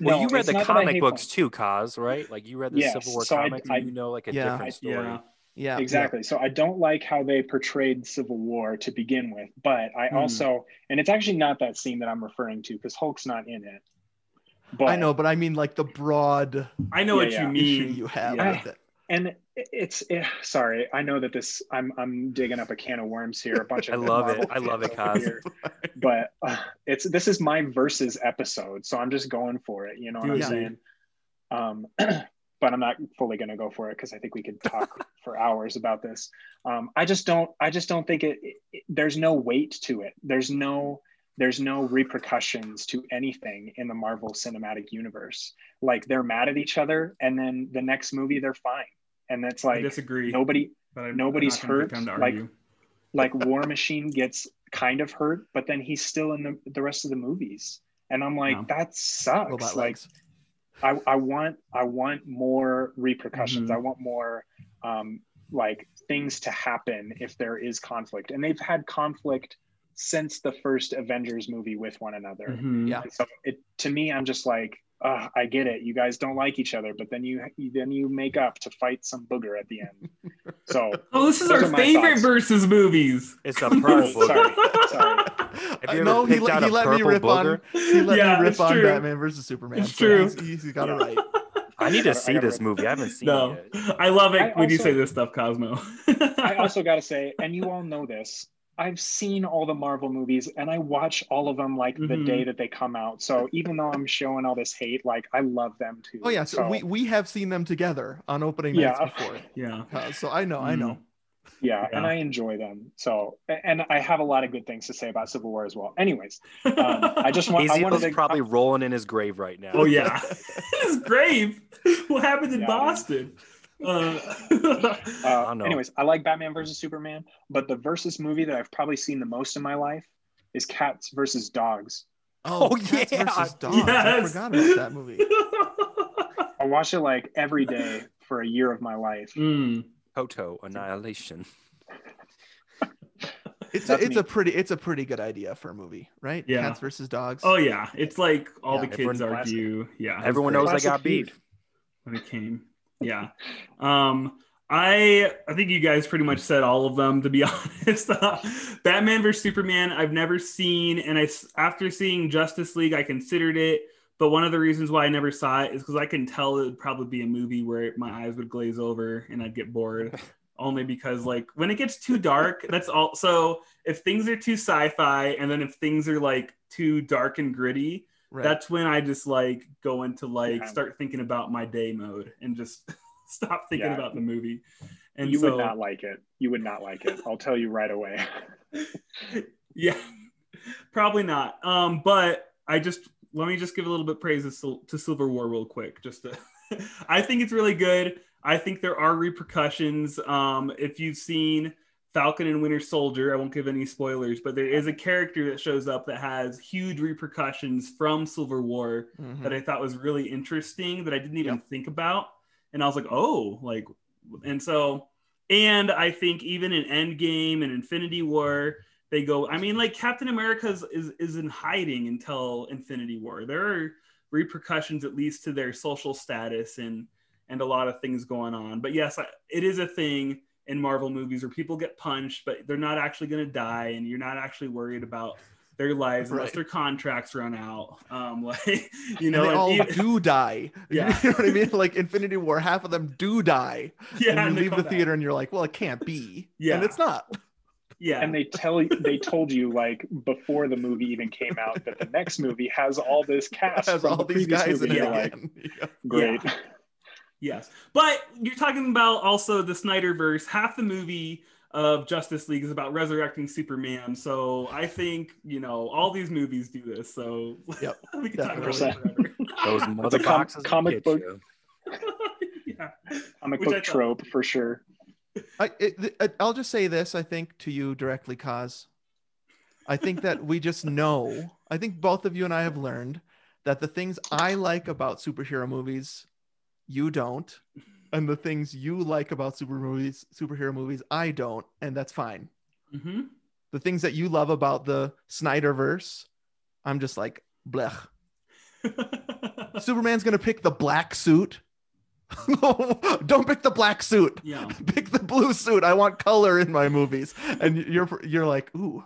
Well, no, you read the comic books fun. too, Cos, right? Like you read the yes, Civil War so comics, I, I, and you know, like a yeah, different story. Yeah. Yeah, exactly. Yeah. So I don't like how they portrayed Civil War to begin with, but I also, mm. and it's actually not that scene that I'm referring to because Hulk's not in it. But I know, but I mean like the broad. I know yeah, what yeah. you mean. You have yeah. with it. And it's it, sorry. I know that this. I'm I'm digging up a can of worms here. A bunch of. I love it. I love it, Cos. But uh, it's this is my versus episode, so I'm just going for it. You know what Dude, I'm yeah. saying? Um. But I'm not fully going to go for it because I think we could talk for hours about this. Um, I just don't. I just don't think it, it, it. There's no weight to it. There's no. There's no repercussions to anything in the Marvel Cinematic Universe. Like they're mad at each other, and then the next movie they're fine. And that's like I disagree. Nobody. But I'm, nobody's I'm hurt. Like, like War Machine gets kind of hurt, but then he's still in the the rest of the movies. And I'm like, no. that sucks. Robot like. Legs. I, I want I want more repercussions. Mm-hmm. I want more um, like things to happen if there is conflict. And they've had conflict since the first Avengers movie with one another. Mm-hmm. Yeah. And so it, to me, I'm just like, uh, I get it. You guys don't like each other, but then you then you make up to fight some booger at the end. So oh, this is our favorite thoughts. versus movies. It's a purple booger. Sorry. Sorry. I know he, he let me rip booger? on. He let yeah, me rip on true. Batman versus Superman. It's so true. He's, he's got it right. I need to see this movie. I haven't seen no. it yet. I love it I when also, you say this stuff, Cosmo. I also got to say, and you all know this, I've seen all the Marvel movies and I watch all of them like mm-hmm. the day that they come out. So even though I'm showing all this hate, like I love them too. Oh yeah, so, so. we we have seen them together on opening nights yeah. before. Yeah. Uh, so I know, mm-hmm. I know. Yeah, yeah, and I enjoy them. So, and I have a lot of good things to say about Civil War as well. Anyways, um, I just want. I wanted to probably I'm, rolling in his grave right now. Oh yeah, his grave. What happened in yeah, Boston? Uh, uh, anyways, I like Batman versus Superman, but the versus movie that I've probably seen the most in my life is Cats versus Dogs. Oh, oh Cats yeah, versus Dogs. Yes. I forgot about that movie. I watch it like every day for a year of my life. Mm. Toto Annihilation. It's a, it's me. a pretty it's a pretty good idea for a movie, right? Yeah. Cats versus Dogs. Oh yeah, it's like all yeah, the kids argue. Classic. Yeah, everyone knows I got beat when it came. Yeah, um, I I think you guys pretty much said all of them. To be honest, Batman versus Superman I've never seen, and I after seeing Justice League I considered it. But one of the reasons why I never saw it is because I can tell it would probably be a movie where my eyes would glaze over and I'd get bored. Only because, like, when it gets too dark, that's all. So if things are too sci-fi, and then if things are like too dark and gritty, right. that's when I just like go into like yeah. start thinking about my day mode and just stop thinking yeah. about the movie. And you so... would not like it. You would not like it. I'll tell you right away. Yeah, probably not. Um, but I just. Let me just give a little bit of praise to Civil War real quick. Just, to, I think it's really good. I think there are repercussions. Um, if you've seen Falcon and Winter Soldier, I won't give any spoilers, but there is a character that shows up that has huge repercussions from Civil War mm-hmm. that I thought was really interesting that I didn't even yep. think about. And I was like, oh, like, and so, and I think even in Endgame and Infinity War, they go, I mean, like Captain America is, is, is in hiding until Infinity War. There are repercussions, at least to their social status and and a lot of things going on. But yes, I, it is a thing in Marvel movies where people get punched, but they're not actually going to die. And you're not actually worried about their lives right. unless their contracts run out. Um, like, you know, and they and all even, do die. Yeah. You know what I mean? Like Infinity War, half of them do die. Yeah, and you and leave the theater back. And you're like, well, it can't be. Yeah. And it's not. Yeah, and they tell you, they told you like before the movie even came out that the next movie has all this cast, has all the these guys in it. Yeah. Like, yeah. Great. Yeah. Yes, but you're talking about also the Snyderverse. Half the movie of Justice League is about resurrecting Superman, so I think you know all these movies do this. So yep. we can talk about it forever. Those mother boxes, comic book, yeah, comic book trope for sure. I, it, it, I'll just say this, I think, to you directly, Kaz. I think that we just know, I think both of you and I have learned that the things I like about superhero movies, you don't. And the things you like about super movies, superhero movies, I don't. And that's fine. Mm-hmm. The things that you love about the Snyderverse, I'm just like, blech. Superman's going to pick the black suit. No, don't pick the black suit. Yeah. Pick the blue suit. I want color in my movies. And you're you're like, ooh,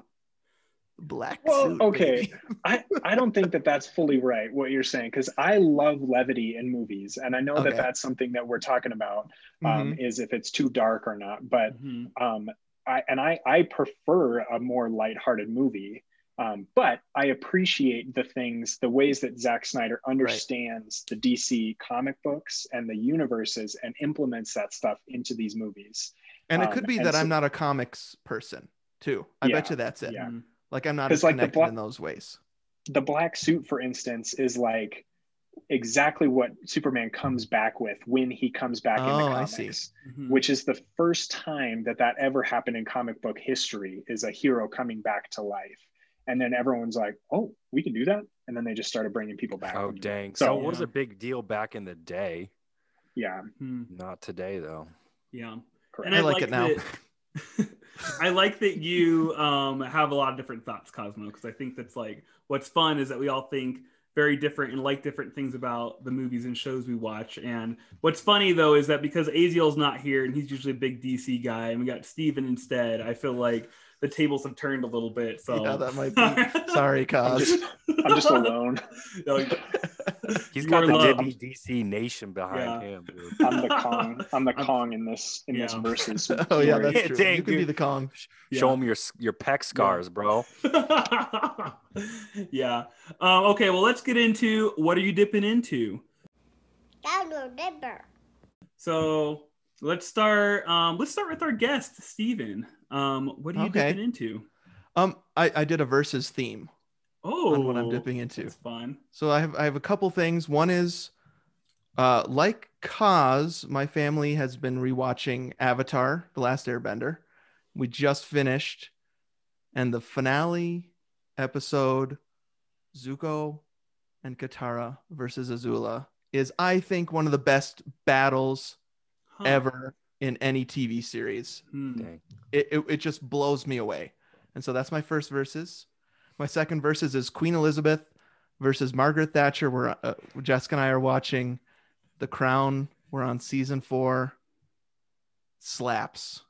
black well, suit. Well, okay. I, I don't think that that's fully right, what you're saying, because I love levity in movies. And I know okay. that that's something that we're talking about um, mm-hmm. is if it's too dark or not. But mm-hmm. um, I and I, I prefer a more lighthearted movie. Um, but I appreciate the things, the ways that Zack Snyder understands right. the D C comic books and the universes and implements that stuff into these movies. And um, it could be that so, I'm not a comics person too. I yeah, bet you that's it. Yeah. Like I'm not as connected like the bla- in those ways. The black suit, for instance, is like exactly what Superman comes back with when he comes back oh, in the comics, I see. Mm-hmm. which is the first time that that ever happened in comic book history is a hero coming back to life. And then everyone's like, oh, we can do that. And then they just started bringing people back. Oh, dang. So, so it was yeah. a big deal back in the day. Yeah. Not today, though. Yeah. Correct. And I, I like, like it now. That, I like that you um, have a lot of different thoughts, Cosmo, because I think that's like what's fun is that we all think very different and like different things about the movies and shows we watch. And what's funny, though, is that because Aziel's not here and he's usually a big D C guy and we got Steven instead, I feel like the tables have turned a little bit. So yeah, that might be. Sorry, Cos. I'm, just, I'm just alone. No, he's got the alone. D C nation behind yeah. him. Dude. I'm the Kong. I'm the I'm, Kong in this in yeah. this versus. Oh yeah, that's yeah, true. Dang, you could be the Kong. Yeah. Show him your your pec scars, yeah. bro. yeah. Um, okay. Well, let's get into what are you dipping into? Double Dipper. So let's start. Um, let's start with our guest, Steven. Um, what are you okay. dipping into? Um, I, I did a versus theme. Oh, on what I'm dipping into. That's fun. So I have I have a couple things. One is, uh, like Cos, my family has been rewatching Avatar: The Last Airbender. We just finished, and the finale episode, Zuko and Katara versus Azula, is I think one of the best battles huh. ever in any T V series. Mm. It, it it just blows me away. And so that's my first versus. My second versus is Queen Elizabeth versus Margaret Thatcher. Where uh, Jessica and I are watching The Crown. We're on season four. Slaps.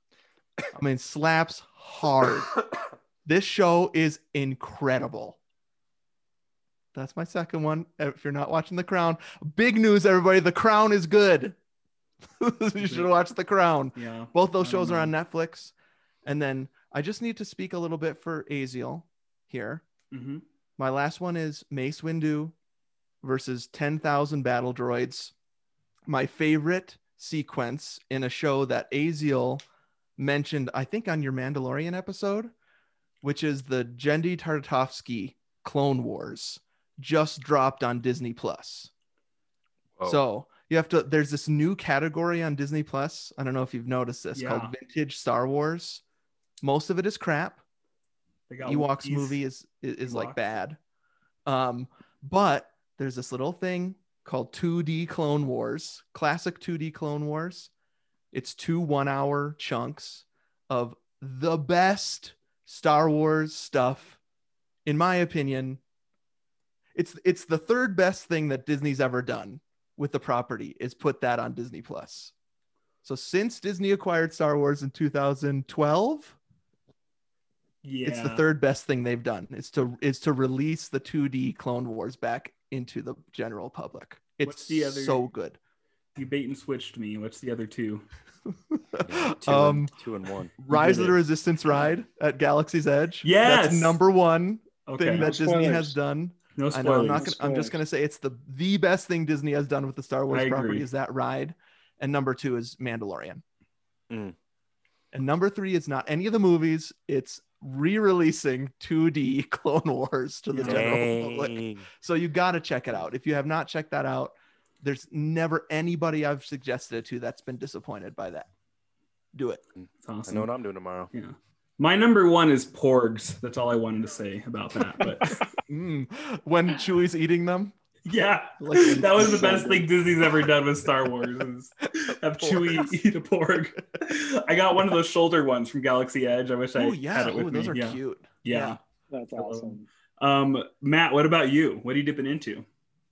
I mean, slaps hard. This show is incredible. That's my second one. If you're not watching The Crown, big news, everybody. The Crown is good. You should watch The Crown. Yeah, both those shows are on Netflix. And then I just need to speak a little bit for Aziel here. Mm-hmm. My last one is Mace Windu versus ten thousand Battle Droids. My favorite sequence in a show that Aziel mentioned, I think on your Mandalorian episode, which is the Genndy Tartakovsky Clone Wars, just dropped on Disney Plus. Oh. So you have to, there's this new category on Disney Plus. I don't know if you've noticed this, yeah. called Vintage Star Wars. Most of it is crap. Ewoks movie is is, is like bad. Um, but there's this little thing called two D Clone Wars, classic two D Clone Wars. It's two one-hour chunks of the best Star Wars stuff. In my opinion, it's it's the third best thing that Disney's ever done with the property is put that on Disney Plus. So since Disney acquired Star Wars in two thousand twelve, yeah. it's the third best thing they've done. It's to it's to release the two D Clone Wars back into the general public. It's What's the other, so good. You bait and switched me. What's the other two? Yeah, two, um, and, two and one. Rise of the Resistance ride at Galaxy's Edge. Yes, that's number one. Okay. Thing that no Disney has done. No spoilers. I know, I'm, not gonna, no I'm just going to say it's the the best thing Disney has done with the Star Wars I property agree. Is that ride, and number two is Mandalorian, mm. and number three is not any of the movies. It's re-releasing two D Clone Wars to the Dang. General public. So you got to check it out if you have not checked that out. There's never anybody I've suggested it to that's been disappointed by that. Do it. Awesome. I know what I'm doing tomorrow. Yeah. My number one is porgs. That's all I wanted to say about that. But mm, when Chewie's eating them. Yeah. Like, that was the best thing Disney's ever done with Star Wars is have Chewie eat a porg. I got one of those shoulder ones from Galaxy Edge. I wish I Ooh, yeah. had it with Ooh, those me. Those are yeah. cute. Yeah. yeah. That's awesome. Um, Matt, what about you? What are you dipping into?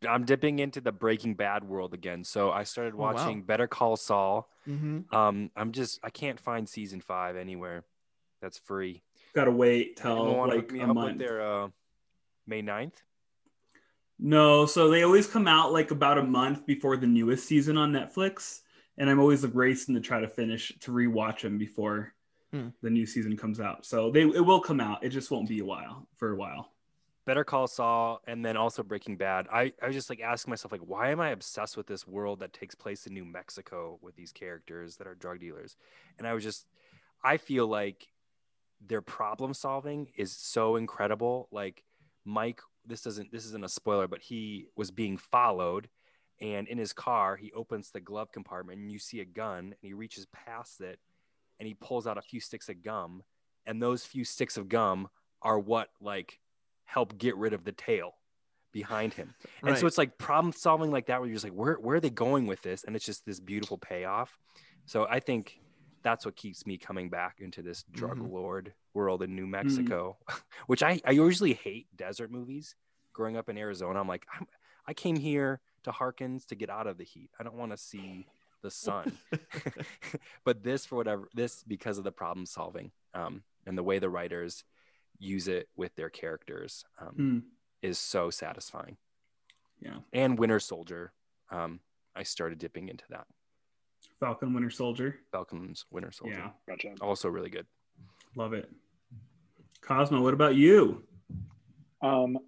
I'm dipping into the Breaking Bad world again. So I started watching oh, wow. Better Call Saul. Mm-hmm. Um, I'm just, I can't find season five anywhere. That's free. Gotta wait till like a month. Their, uh, May ninth? No, so they always come out like about a month before the newest season on Netflix. And I'm always racing to try to finish, to rewatch them before hmm. the new season comes out. So they it will come out. It just won't be a while, for a while. Better Call Saul, and then also Breaking Bad. I, I was just like asking myself, like, why am I obsessed with this world that takes place in New Mexico with these characters that are drug dealers? And I was just, I feel like their problem solving is so incredible. Like Mike, this doesn't, this isn't a spoiler, but he was being followed, and in his car, he opens the glove compartment and you see a gun, and he reaches past it and he pulls out a few sticks of gum, and those few sticks of gum are what like help get rid of the tail behind him. And right. so it's like problem solving like that, where you're just like, where, where are they going with this? And it's just this beautiful payoff. So I think that's what keeps me coming back into this drug mm-hmm. lord world in New Mexico, mm-hmm. which I, I usually hate desert movies. Growing up in Arizona, I'm like, I'm, I came here to Harkins to get out of the heat. I don't want to see the sun, but this for whatever, this because of the problem solving. Um, and the way the writers use it with their characters um, mm. is so satisfying. Yeah. And Winter Soldier. Um, I started dipping into that. Falcon Winter Soldier. Falcon's Winter Soldier. Yeah. Gotcha. Also really good. Love it. Cosmo, what about you? Um,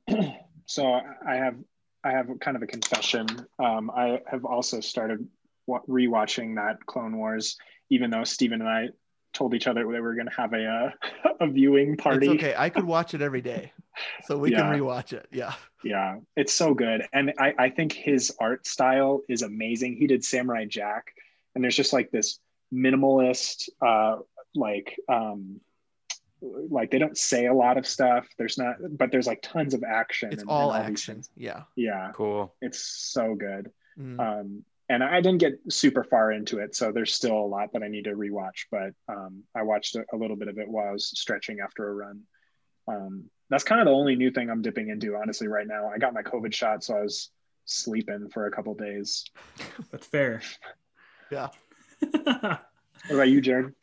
so I have I have kind of a confession. Um, I have also started rewatching that Clone Wars, even though Steven and I told each other we were going to have a uh, a viewing party. It's okay. I could watch it every day, so we yeah. can rewatch it. Yeah. Yeah, it's so good, and I I think his art style is amazing. He did Samurai Jack, and there's just like this minimalist, uh, like. Um, like they don't say a lot of stuff, there's not, but there's like tons of action. It's and, all, and all action. Yeah. Yeah. Cool. It's so good. Mm. Um, and I didn't get super far into it, so there's still a lot that I need to rewatch, but um, I watched a, a little bit of it while I was stretching after a run. Um, that's kind of the only new thing I'm dipping into, honestly, right now. I got my COVID shot, so I was sleeping for a couple days. That's fair. Yeah. What about you, Jared?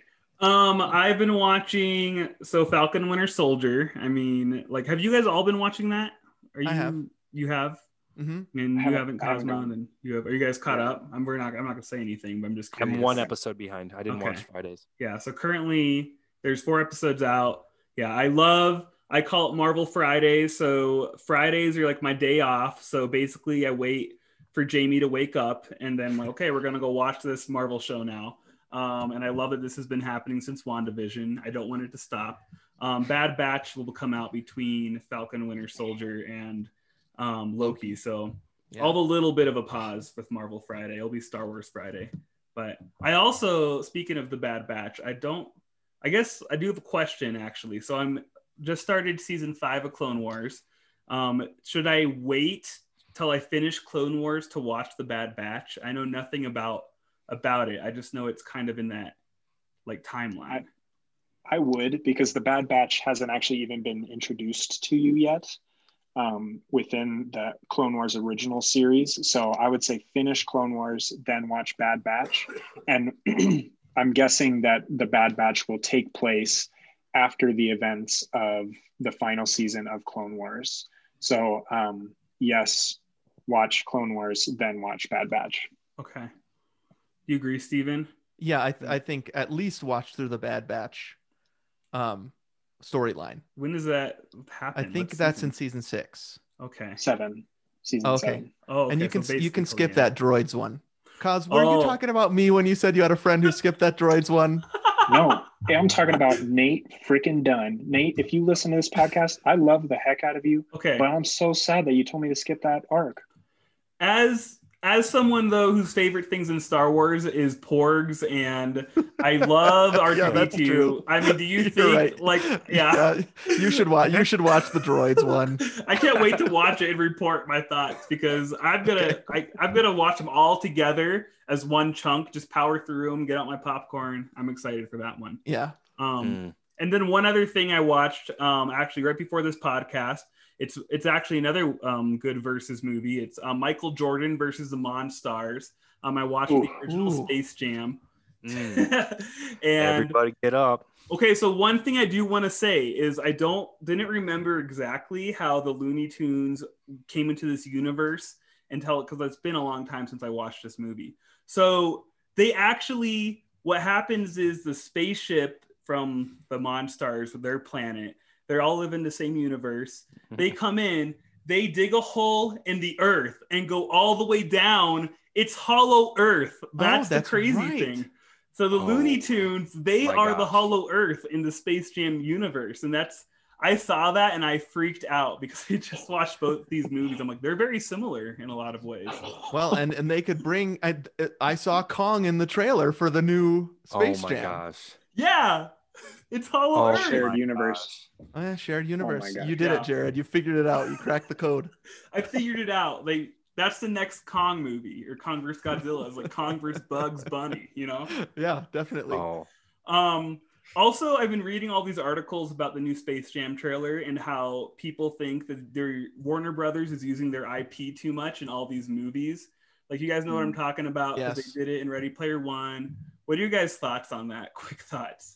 Um, I've been watching, so Falcon Winter Soldier. I mean, like, have you guys all been watching that? Are you, I have. You have? Mm-hmm. And you haven't, Cosmo, and you have, are you guys caught yeah. up? I'm, we're not, I'm not going to say anything, but I'm just curious. I'm one episode behind. I didn't okay. watch Fridays. Yeah. So currently there's four episodes out. Yeah. I love, I call it Marvel Fridays. So Fridays are like my day off. So basically I wait for Jamie to wake up and then like, okay, we're going to go watch this Marvel show now. Um, and I love that this has been happening since WandaVision. I don't want it to stop. Um, Bad Batch will come out between Falcon Winter Soldier and um, Loki. So yeah. I'll have a little bit of a pause with Marvel Friday. It'll be Star Wars Friday. But I also, speaking of the Bad Batch, I don't, I guess I do have a question actually. So I'm just started season five of Clone Wars. Um, should I wait till I finish Clone Wars to watch the Bad Batch? I know nothing about about it. I just know it's kind of in that like timeline. I, I would, because the Bad Batch hasn't actually even been introduced to you yet um, within the Clone Wars original series. So I would say finish Clone Wars, then watch Bad Batch. And I'm guessing that the Bad Batch will take place after the events of the final season of Clone Wars. So um, yes, watch Clone Wars, then watch Bad Batch. Okay. You agree, Steven? Yeah, I, th- I think at least watch through the Bad Batch um, storyline. When does that happen? I think What's that's season? in season six. Okay. Seven. Season okay. seven. Oh, okay. And you so can you can skip yeah. that droids one. Cos, were oh. you talking about me when you said you had a friend who skipped that droids one? No, I'm talking about Nate freaking Dunn. Nate, if you listen to this podcast, I love the heck out of you. Okay. But I'm so sad that you told me to skip that arc. As... As someone, though, whose favorite things in Star Wars is porgs, and I love R two D two. Yeah, I mean, do you You're think, right. like, yeah. yeah. You should watch You should watch the droids one. I can't wait to watch it and report my thoughts, because I'm going okay. to I'm gonna watch them all together as one chunk, just power through them, get out my popcorn. I'm excited for that one. Yeah. Um, mm. And then one other thing I watched, um, actually, right before this podcast, It's it's actually another um, good versus movie. It's uh, Michael Jordan versus the Monstars. Um, I watched ooh, the original ooh. Space Jam. Mm. And everybody get up. Okay, so one thing I do want to say is I don't didn't remember exactly how the Looney Tunes came into this universe until because it's been a long time since I watched this movie. So they actually what happens is the spaceship from the Monstars, their planet. They all live in the same universe. They come in, they dig a hole in the earth and go all the way down. It's Hollow Earth. That's, oh, that's the crazy right. thing. So the oh, Looney Tunes, they are gosh. the Hollow Earth in the Space Jam universe. And that's, I saw that and I freaked out because I just watched both these movies. I'm like, they're very similar in a lot of ways. Well, and, and they could bring, I, I saw Kong in the trailer for the new Space Jam. Oh my Jam. gosh. Yeah. It's Hollow Earth. Shared universe. Oh, yeah, shared universe. Oh you did yeah. it, Jared. You figured it out. You cracked the code. I figured it out. Like that's the next Kong movie or Kong versus Godzilla. It's like Kong versus Bugs Bunny. You know? Yeah, definitely. Oh. Um. Also, I've been reading all these articles about the new Space Jam trailer and how people think that their Warner Brothers is using their I P too much in all these movies. Like you guys know mm. what I'm talking about. Yes. They did it in Ready Player One. What are your guys' thoughts on that? Quick thoughts.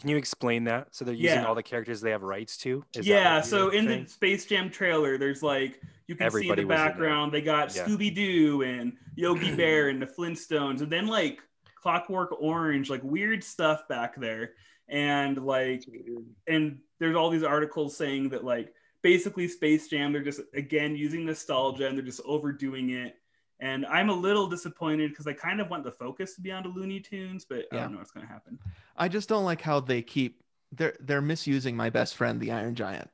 Can you explain that? So they're using yeah. all the characters they have rights to? Is yeah, so in thing? the Space Jam trailer, there's like, you can Everybody see in the background, in they got yeah. Scooby-Doo and Yogi Bear and the Flintstones, and then like Clockwork Orange, like weird stuff back there. And like, and there's all these articles saying that like, basically Space Jam, they're just, again, using nostalgia and they're just overdoing it. And I'm a little disappointed because I kind of want the focus to be on to Looney Tunes, but yeah. I don't know what's going to happen. I just don't like how they keep they're they're misusing my best friend, the Iron Giant.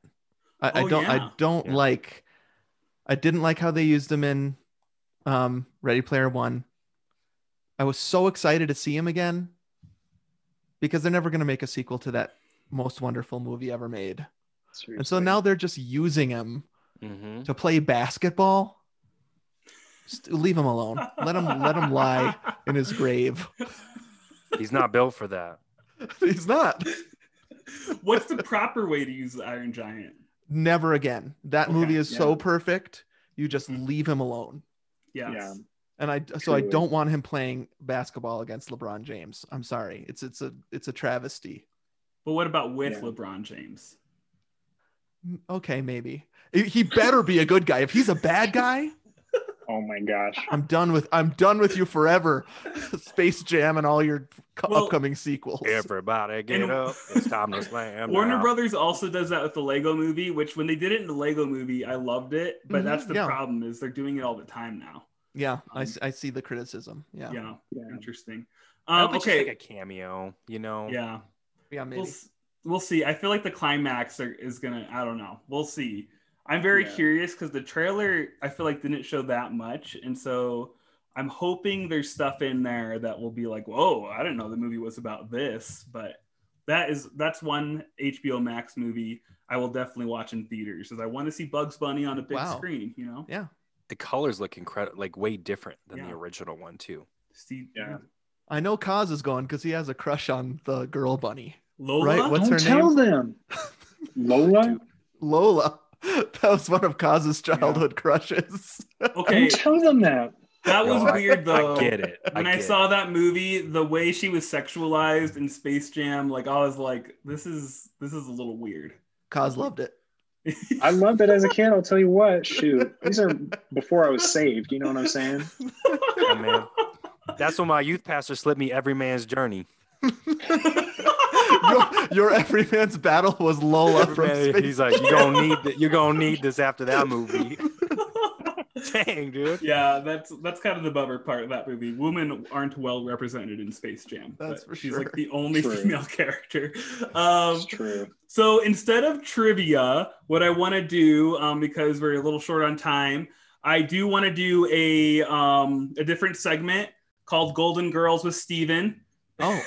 I, oh, I don't yeah. I don't yeah. like. I didn't like how they used him in um, Ready Player One. I was so excited to see him again because they're never going to make a sequel to that most wonderful movie ever made. Seriously. And so now they're just using him mm-hmm. to play basketball. Just leave him alone. Let him let him lie in his grave. He's not built for that. He's not. What's the proper way to use the Iron Giant? Never again. That okay, movie is yeah. so perfect. You just leave him alone. Yes. Yeah. And I so Truly. I don't want him playing basketball against LeBron James. I'm sorry. It's it's a it's a travesty. But what about with yeah. LeBron James? Okay, maybe. He better be a good guy. If he's a bad guy, oh my gosh! I'm done with I'm done with you forever, Space Jam and all your co- well, upcoming sequels. Everybody get and, up! It's time to slam. Warner now. Brothers also does that with the Lego Movie, which when they did it in the Lego Movie, I loved it. But mm-hmm, that's the yeah. problem is they're doing it all the time now. Yeah, um, I, I see the criticism. Yeah, yeah, yeah. interesting. Um, okay, just like a cameo, you know? Yeah, yeah, maybe. We'll, we'll see. I feel like the climax are, is gonna. I don't know. We'll see. I'm very yeah. curious because the trailer, I feel like, didn't show that much. And so I'm hoping there's stuff in there that will be like, whoa, I didn't know the movie was about this. But that is that's one H B O Max movie I will definitely watch in theaters because I want to see Bugs Bunny on a big wow. screen, you know? Yeah. The colors look incredible, like way different than yeah. the original one, too. See, yeah. I know Kaz is going because he has a crush on the girl bunny. Lola? Right? What's Don't her tell name? them. Lola? Dude, Lola. That was one of Kaz's childhood yeah. crushes. Okay, tell them that. That was God, weird though. I get it. I when get I saw it. that movie, the way she was sexualized in Space Jam, like I was like, this is this is a little weird. Kaz loved it. I loved it as a kid. I'll tell you what. Shoot, these are before I was saved. You know what I'm saying? Yeah, man. That's when my youth pastor slipped me Every Man's Journey. Your, your everyman's battle was Lola from Space. He's like, you're gonna need th- you're gonna need this after that movie. Dang, dude. Yeah, that's that's kind of the bummer part of that movie. Women aren't well represented in Space Jam. That's for she's sure. She's like the only true. female character. Um, it's true. So instead of trivia, what I want to do, um, because we're a little short on time, I do want to do a um, a different segment called Golden Girls with Steven. Oh.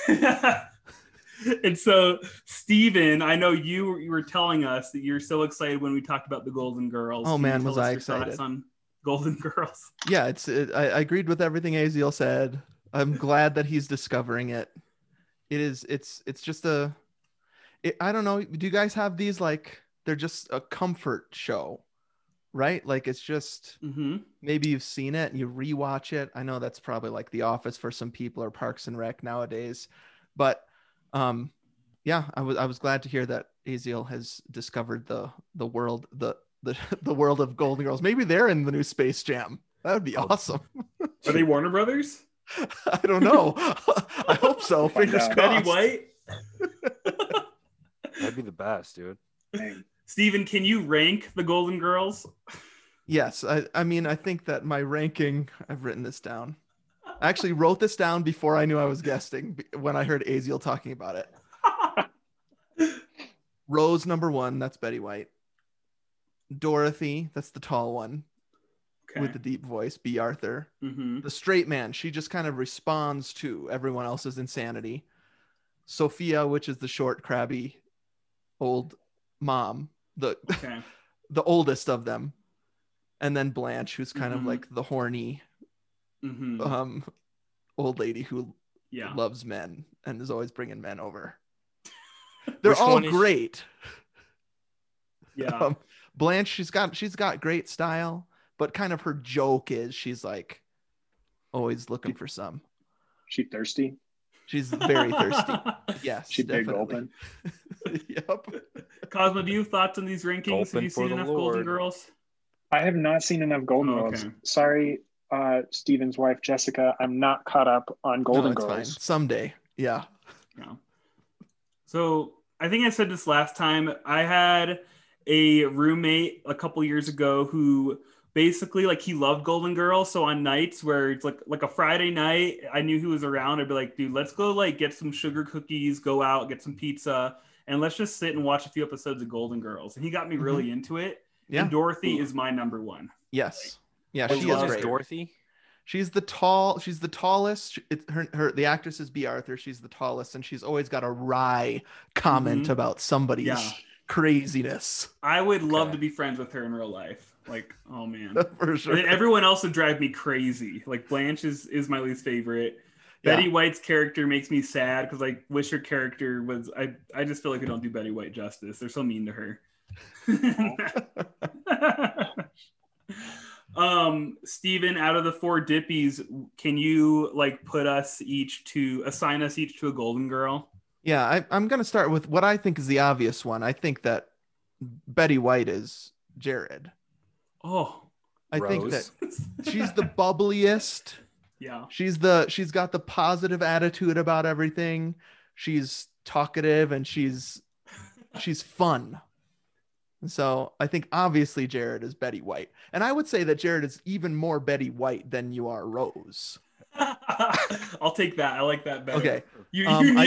And so, Steven, I know you, you were telling us that you're so excited when we talked about the Golden Girls. Oh, man, was I excited. Thoughts on Golden Girls? Yeah, it's. It, I, I agreed with everything Aziel said. I'm glad that he's discovering it. It is. It's It's just a, it, I don't know. Do you guys have these, like, they're just a comfort show, right? Like, it's just, mm-hmm. maybe you've seen it and you rewatch it. I know that's probably like The Office for some people or Parks and Rec nowadays, but Um, yeah, I was I was glad to hear that Aziel has discovered the the world the the the world of Golden Girls. Maybe they're in the new Space Jam. That would be awesome. Are they Warner Brothers? I don't know. I hope so. Fingers crossed. Betty White. That'd be the best, dude. Steven, can you rank the Golden Girls? Yes, I I mean I think that my ranking. I've written this down. I actually wrote this down before I knew I was guesting when I heard Aziel talking about it. Rose, number one, that's Betty White. Dorothy, that's the tall one okay. with the deep voice, B. Arthur. Mm-hmm. The straight man, she just kind of responds to everyone else's insanity. Sophia, which is the short, crabby, old mom, the, okay. the oldest of them. And then Blanche, who's kind mm-hmm. of like the horny Mm-hmm. um old lady who yeah. loves men and is always bringing men over. They're Which all great she... yeah um, Blanche, she's got she's got great style, but kind of her joke is she's like always looking for some. She thirsty She's very thirsty. Yes, she big gulping. Yep. Cosmo, do you have thoughts on these rankings? Gulping have you seen enough Lord. Golden Girls? I have not seen enough Golden oh, okay. Girls. Sorry, uh, Steven's wife Jessica. I'm not caught up on Golden no, Girls. Fine. Someday, yeah. No. So I think I said this last time. I had a roommate a couple years ago who basically, like, he loved Golden Girls, so on nights where it's like like a Friday night, I knew he was around, I'd be like, dude, let's go like get some sugar cookies, go out, get some pizza, and let's just sit and watch a few episodes of Golden Girls. And he got me really mm-hmm. into it. Yeah. And Dorothy Ooh. Is my number one. Yes. Like, yeah, she is great. Dorothy. She's the tall, she's the tallest. It's her, her the actress is B. Arthur. She's the tallest, and she's always got a wry comment mm-hmm. about somebody's yeah. craziness. I would love okay. to be friends with her in real life. Like, oh man, for sure. And everyone else would drive me crazy. Like, Blanche is is my least favorite. Yeah. Betty White's character makes me sad because I wish her character was. I I just feel like we don't do Betty White justice. They're so mean to her. um, Steven, out of the four Dippies, can you like put us each to assign us each to a Golden Girl? Yeah, I, I'm gonna start with what I think is the obvious one. I think that Betty White is Jared. Oh, I Rose. think that she's the bubbliest. Yeah, she's the she's got the positive attitude about everything. She's talkative and she's she's fun. And so I think obviously Jared is Betty White, and I would say that Jared is even more Betty White than you are Rose. I'll take that. I like that better. Okay, you you um, knew I,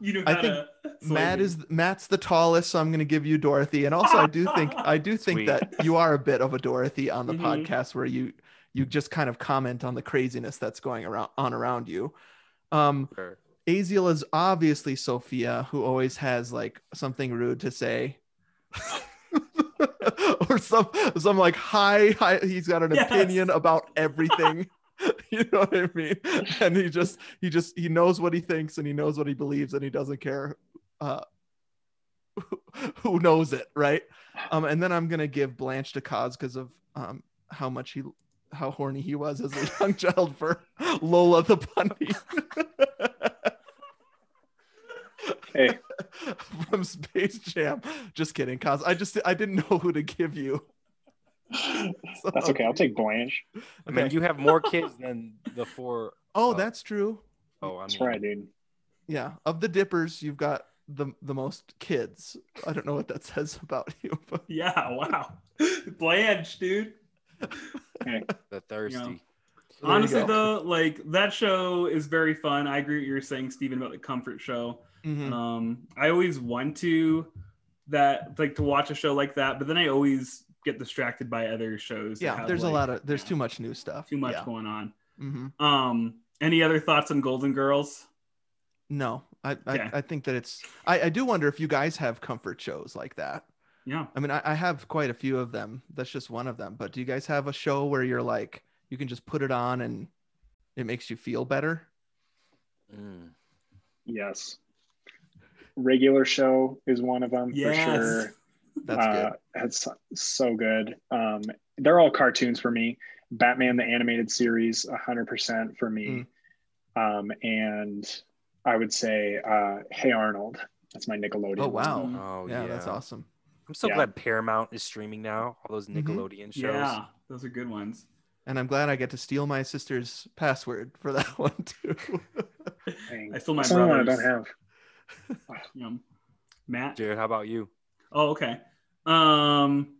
you knew how I to think Matt me. is Matt's the tallest, so I'm going to give you Dorothy. And also, I do think I do think Sweet. that you are a bit of a Dorothy on the mm-hmm. podcast, where you you just kind of comment on the craziness that's going around on around you. Um, sure. Aziel is obviously Sophia, who always has like something rude to say. or some some like high high. He's got an yes. opinion about everything. You know what I mean? And he just, he just, he knows what he thinks and he knows what he believes and he doesn't care uh, who, who knows it, right? Um, and then I'm going to give Blanche to Cos because of um, how much he, how horny he was as a young child for Lola the Bunny. Hey. From Space Jam. Just kidding, Cos. I just, I didn't know who to give you. So, that's okay. I'll take Blanche. I okay. mean, you have more kids than the four. Oh, uh, that's true. Oh, I'm that's right, dude. Yeah, of the Dippers, you've got the the most kids. I don't know what that says about you. But... yeah, wow, Blanche, dude. Okay. The thirsty. Yeah. Honestly, though, like that show is very fun. I agree with what you're saying, Steven, about the comfort show. Mm-hmm. Um, I always want to that like to watch a show like that, but then I always get distracted by other shows. Yeah, there's like, a lot of there's yeah, too much new stuff. Too much yeah. going on. Mm-hmm. Um, any other thoughts on Golden Girls? No, I okay. I, I think that it's. I, I do wonder if you guys have comfort shows like that. Yeah, I mean, I, I have quite a few of them. That's just one of them. But do you guys have a show where you're like, you can just put it on and it makes you feel better? Mm. Yes. Regular Show is one of them yes. for sure. That's uh, good. That's so good. Um, they're all cartoons for me. Batman the Animated Series, one hundred percent for me. Mm. Um, and I would say, uh, Hey Arnold. That's my Nickelodeon. Oh, wow. One. Oh, yeah, yeah. That's awesome. I'm so yeah. glad Paramount is streaming now. All those Nickelodeon mm-hmm. shows. Yeah, those are good ones. And I'm glad I get to steal my sister's password for that one, too. I stole my That's brother's. I don't have. um, Matt? Jared, how about you? Oh, okay. Um,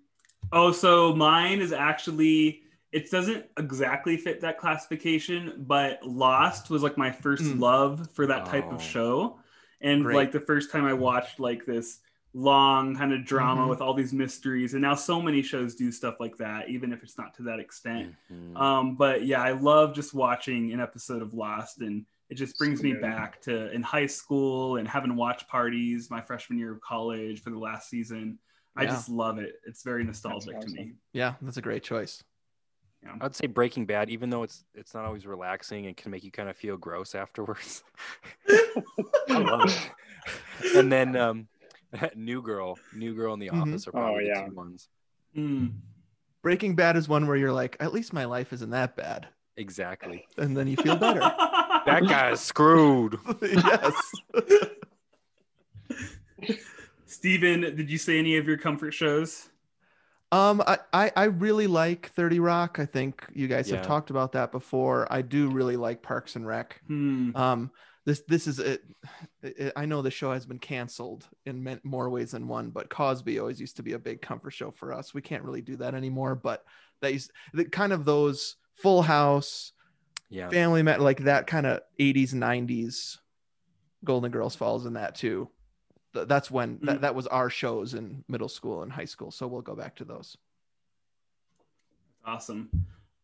oh, so mine is actually, it doesn't exactly fit that classification, but Lost was like my first mm. love for that type oh, of show. And great. Like the first time I watched like this long kind of drama mm-hmm. with all these mysteries. And now so many shows do stuff like that, even if it's not to that extent. Mm-hmm. Um, but yeah, I love just watching an episode of Lost, and it just brings so me back to in high school and having watch parties my freshman year of college for the last season. Yeah. I just love it. It's very nostalgic awesome. to me. Yeah, that's a great choice. Yeah. I'd say Breaking Bad, even though it's it's not always relaxing and can make you kind of feel gross afterwards. I love it. And then um, New Girl, New Girl in the mm-hmm. Office are probably oh, yeah. the two ones. Mm. Breaking Bad is one where you're like, at least my life isn't that bad. Exactly. And then you feel better. That guy's screwed. Yes. Steven, did you see any of your comfort shows? Um, I, I, I really like thirty Rock. I think you guys yeah. have talked about that before. I do really like Parks and Rec. Hmm. Um, this this is it. I know the show has been canceled in more ways than one, but Cosby always used to be a big comfort show for us. We can't really do that anymore, but that used the kind of those Full House, yeah, Family Met, like that kind of eighties, nineties. Golden Girls falls in that too. That's when mm-hmm. that, that was our shows in middle school and high school, so we'll go back to those. Awesome.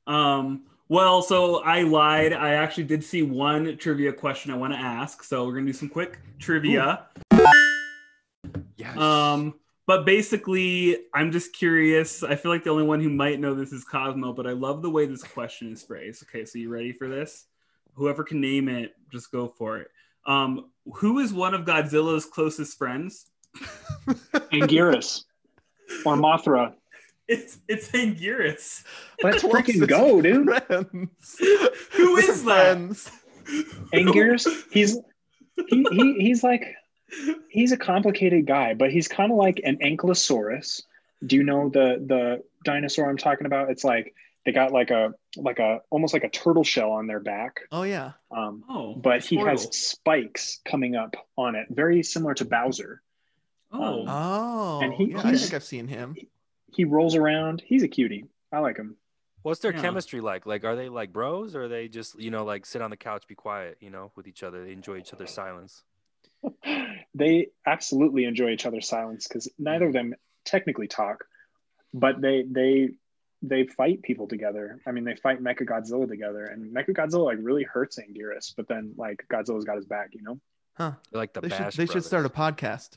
Um well, so I lied, I actually did see one trivia question I want to ask, so we're gonna do some quick trivia. Ooh. Yes. Um but basically I'm just curious, I feel like the only one who might know this is Cosmo, but I love the way this question is phrased. Okay, so you ready for this? Whoever can name it, just go for it. Um, who is one of Godzilla's closest friends? Anguirus or Mothra. It's it's Anguirus. Let's freaking go, dude. Friends. Who is friends. that? Anguirus. He's he, he he's like he's a complicated guy, but he's kind of like an Ankylosaurus. Do you know the the dinosaur I'm talking about? It's like they got like a like a almost like a turtle shell on their back. Oh yeah. Um, oh, but he has spikes coming up on it, very similar to Bowser. Oh. Um, oh. And he, yeah, I think I've seen him. He, he rolls around. He's a cutie. I like him. What's their yeah. chemistry like? Like, are they like bros, or are they just, you know, like sit on the couch, be quiet, you know, with each other? They enjoy each other's silence. They absolutely enjoy each other's silence because neither of them technically talk, but they they. they fight people together. I mean, they fight Mechagodzilla together, and Mechagodzilla like really hurts Anguirus, but then like Godzilla's got his back, you know? Huh. They're like the they Bash should, they should start a podcast.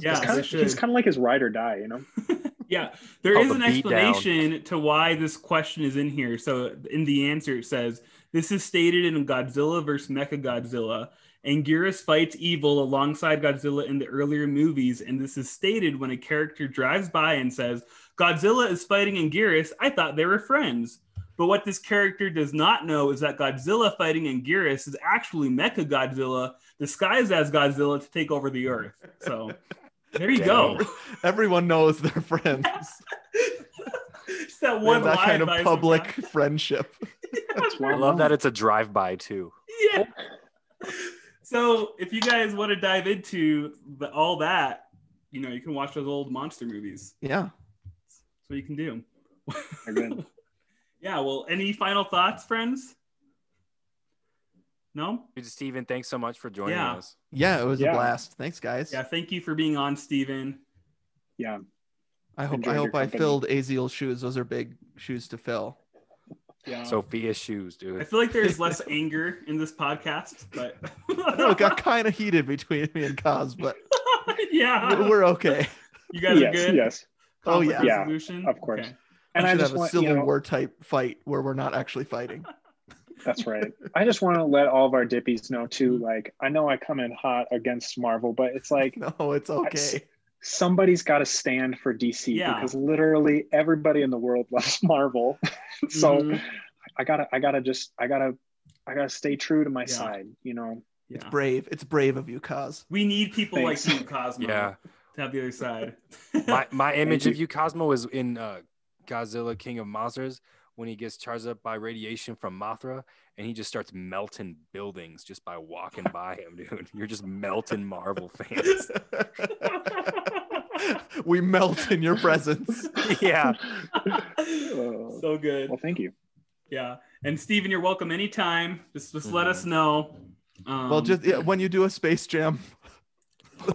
Yeah, kind of, he's kind of like his ride or die, you know? Yeah, there is an explanation down. to why this question is in here. So in the answer, it says, this is stated in Godzilla versus Mechagodzilla. Anguirus fights evil alongside Godzilla in the earlier movies, and this is stated when a character drives by and says, Godzilla is fighting Anguirus. I thought they were friends. But what this character does not know is that Godzilla fighting Anguirus is actually Mechagodzilla disguised as Godzilla to take over the Earth. So there you Damn. go. Everyone knows they're friends. Just that one that line kind of public sometimes. friendship. Yeah, That's I love that it's a drive-by too. Yeah. So if you guys want to dive into the, all that, you know, you can watch those old monster movies. Yeah. That's what you can do. Again. Yeah. Well, any final thoughts, friends? No? Steven, thanks so much for joining yeah. us. Yeah, it was yeah. a blast. Thanks, guys. Yeah, thank you for being on, Steven. Yeah. I hope Enjoyed I hope I company. filled Aziel's shoes. Those are big shoes to fill. Yeah. Sophia's shoes, dude. I feel like there's less anger in this podcast, but no, it got kind of heated between me and Cos, but yeah, we're okay. You guys yes, are good. Yes. Conflict oh yeah. Resolution? Yeah. Of course. Okay. And I, I just have want, a Civil you know, War type fight where we're not actually fighting. That's right. I just want to let all of our dippies know too. Like, I know I come in hot against Marvel, but it's like no, it's okay. I, Somebody's got to stand for D C yeah. because literally everybody in the world loves Marvel. So mm-hmm. I gotta, I gotta just, I gotta, I gotta stay true to my yeah. side. You know, yeah. it's brave. It's brave of you, Cos. We need people Thanks. like you, Cosmo. Yeah, to have the other side. my my image of you, Cosmo, is in uh, Godzilla King of Monsters when he gets charged up by radiation from Mothra, and he just starts melting buildings just by walking by him, dude. You're just melting Marvel fans. We melt in your presence. Yeah. So good. Well, thank you. Yeah. And Steven, you're welcome anytime. Just just mm-hmm. let us know. Um, well, just yeah, when you do a Space Jam.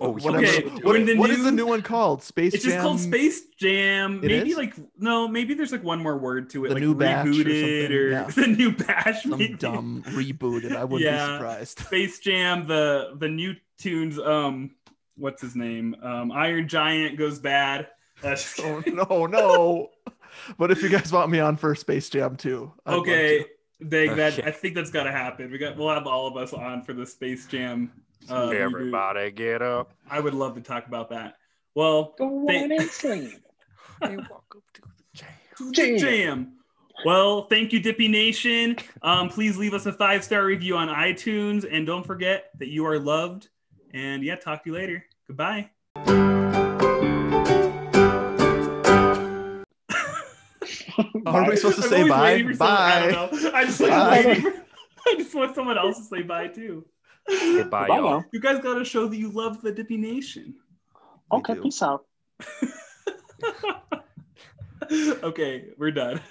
Oh, whatever. Okay. What, new, what is the new one called? Space it's Jam? It's just called Space Jam. It maybe is? like, no, maybe there's like one more word to it. The like new rebooted or, or yeah. the new bash. Some maybe. dumb rebooted. I wouldn't yeah. be surprised. Space Jam, the the new tunes. Um, What's his name? Um, Iron Giant goes bad. That's oh, no, no. But if you guys want me on for Space Jam too. I'd okay. They, that, I think that's got to happen. We got, we'll have all of us on for the Space Jam. Uh, Everybody reboot. Get up. I would love to talk about that. Well, Go on they, and slam. They walk up to the jam. To the jam. jam. Well, thank you, Dippy Nation. Um, please leave us a five-star review on iTunes, and don't forget that you are loved. And yeah, talk to you later. Goodbye. Are we supposed to I'm say bye? Bye. Someone, I don't know. I just, like, bye. For, I just want someone else to say bye too. Hey, bye, bye, y'all. You guys got to show that you love the Dippy Nation. Okay, peace out. Okay, we're done.